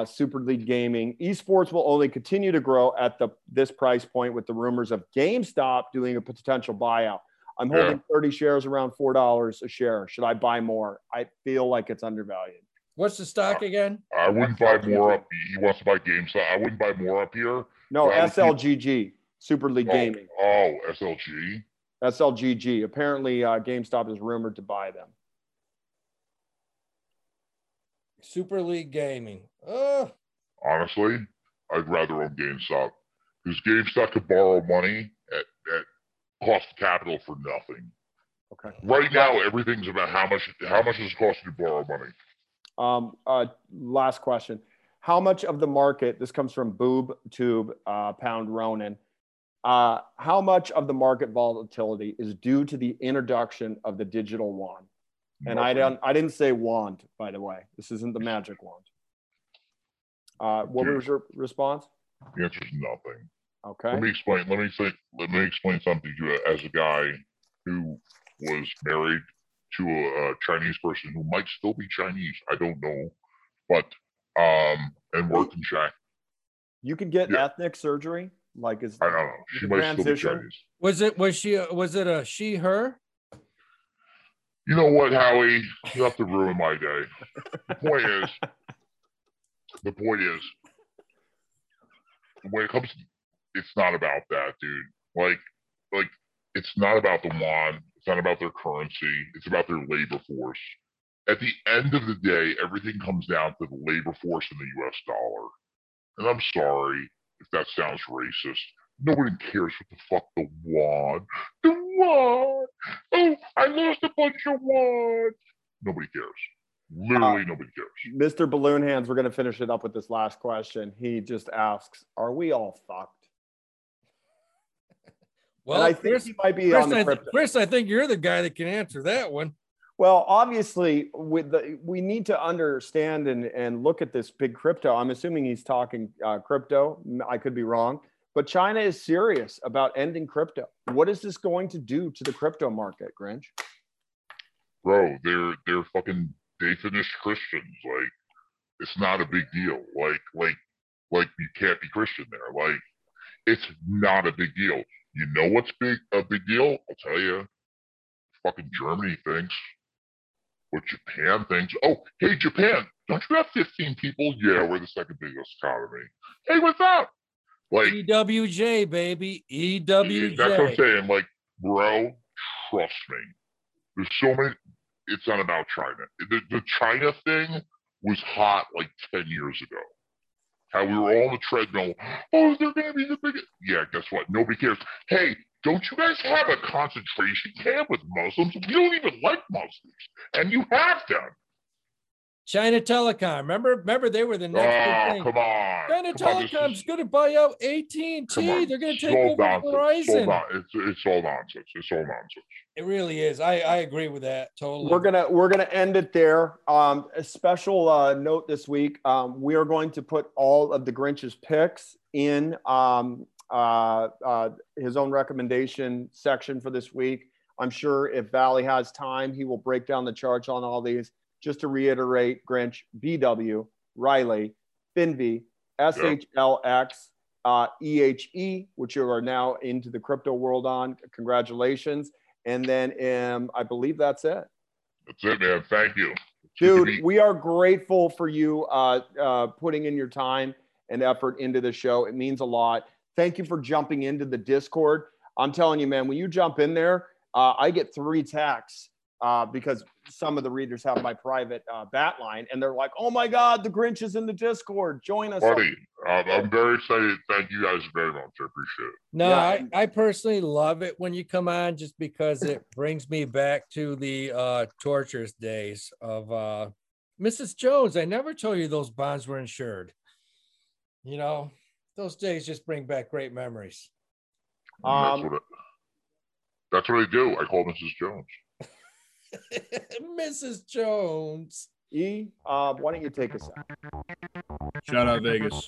Super League Gaming. Esports will only continue to grow at this price point with the rumors of GameStop doing a potential buyout. I'm holding 30 shares around $4 a share. Should I buy more? I feel like it's undervalued. What's the stock again? I wouldn't buy more up. He wants to buy GameStop. I wouldn't buy more up here. No, SLGG, Super League Gaming. Oh, SLG? SLGG. Apparently, GameStop is rumored to buy them. Super League Gaming. Honestly, I'd rather own GameStop, because GameStop could borrow money at cost of capital for nothing. Okay. Right now, everything's about how much does it cost to borrow money. Last question: how much of the market? This comes from BoobTube Pound Ronan. How much of the market volatility is due to the introduction of the digital wand? And I didn't say wand, by the way. This isn't the magic wand. What was your response? The answer is nothing. Okay. Let me explain something to you as a guy who was married to a Chinese person who might still be Chinese. I don't know, but and worked in China. You could get ethnic surgery. Like, is I don't know. She might transition? Still be Chinese. Was it a she her? You know what, Howie? You have to ruin my day. The point is, when it comes to, it's not about that, dude. Like it's not about the wand. It's not about their currency. It's about their labor force. At the end of the day, everything comes down to the labor force and the US dollar. And I'm sorry if that sounds racist. Nobody cares what the fuck the wand. The wand. Oh, I lost a bunch of wands. Nobody cares. Literally, nobody cares. Mr. Balloon Hands, we're going to finish it up with this last question. He just asks, "Are we all fucked?" Well, and I think Chris, he might be on the crypto. Chris, I think you're the guy that can answer that one. Well, obviously, we need to understand and look at this big crypto. I'm assuming he's talking crypto. I could be wrong. But China is serious about ending crypto. What is this going to do to the crypto market, Grinch? Bro, they're fucking Satanist Christians. Like, it's not a big deal. Like you can't be Christian there. Like, it's not a big deal. You know what's a big deal? I'll tell you. Fucking Germany thinks. What Japan thinks. Oh, hey Japan, don't you have 15 people? Yeah, we're the second biggest economy. Hey, what's up? Like, EWJ, baby. EWJ. That's what I'm saying. Like, bro, trust me. There's so many. It's not about China. The China thing was hot like 10 years ago. How we were all on the treadmill. Oh, they're going to be the biggest. Yeah, guess what? Nobody cares. Hey, don't you guys have a concentration camp with Muslims? You don't even like Muslims. And you have them. China Telecom. Remember, they were the next big thing. Come on. China Telecom's going to buy out AT&T. They're going to take over Verizon. It's all nonsense. It really is. I agree with that totally. We're gonna end it there. A special note this week. We are going to put all of the Grinch's picks in his own recommendation section for this week. I'm sure if Valley has time, he will break down the charts on all these. Just to reiterate, Grinch, BW, Riley, Finvy, SHLX, EHE, which you are now into the crypto world on. Congratulations. And then I believe that's it. That's it, man. Thank you. Dude, we are grateful for you putting in your time and effort into the show. It means a lot. Thank you for jumping into the Discord. I'm telling you, man, when you jump in there, I get three texts because some of the readers have my private bat line, and they're like, oh my God, the Grinch is in the Discord. Join us. Buddy, I'm very excited. Thank you guys very much. I appreciate it. No, yeah. I personally love it when you come on, just because it brings me back to the torturous days of Mrs. Jones. I never told you those bonds were insured. You know, those days just bring back great memories. That's what I do. I call Mrs. Jones. Mrs. Jones. E, why don't you take us out? Shout out Vegas.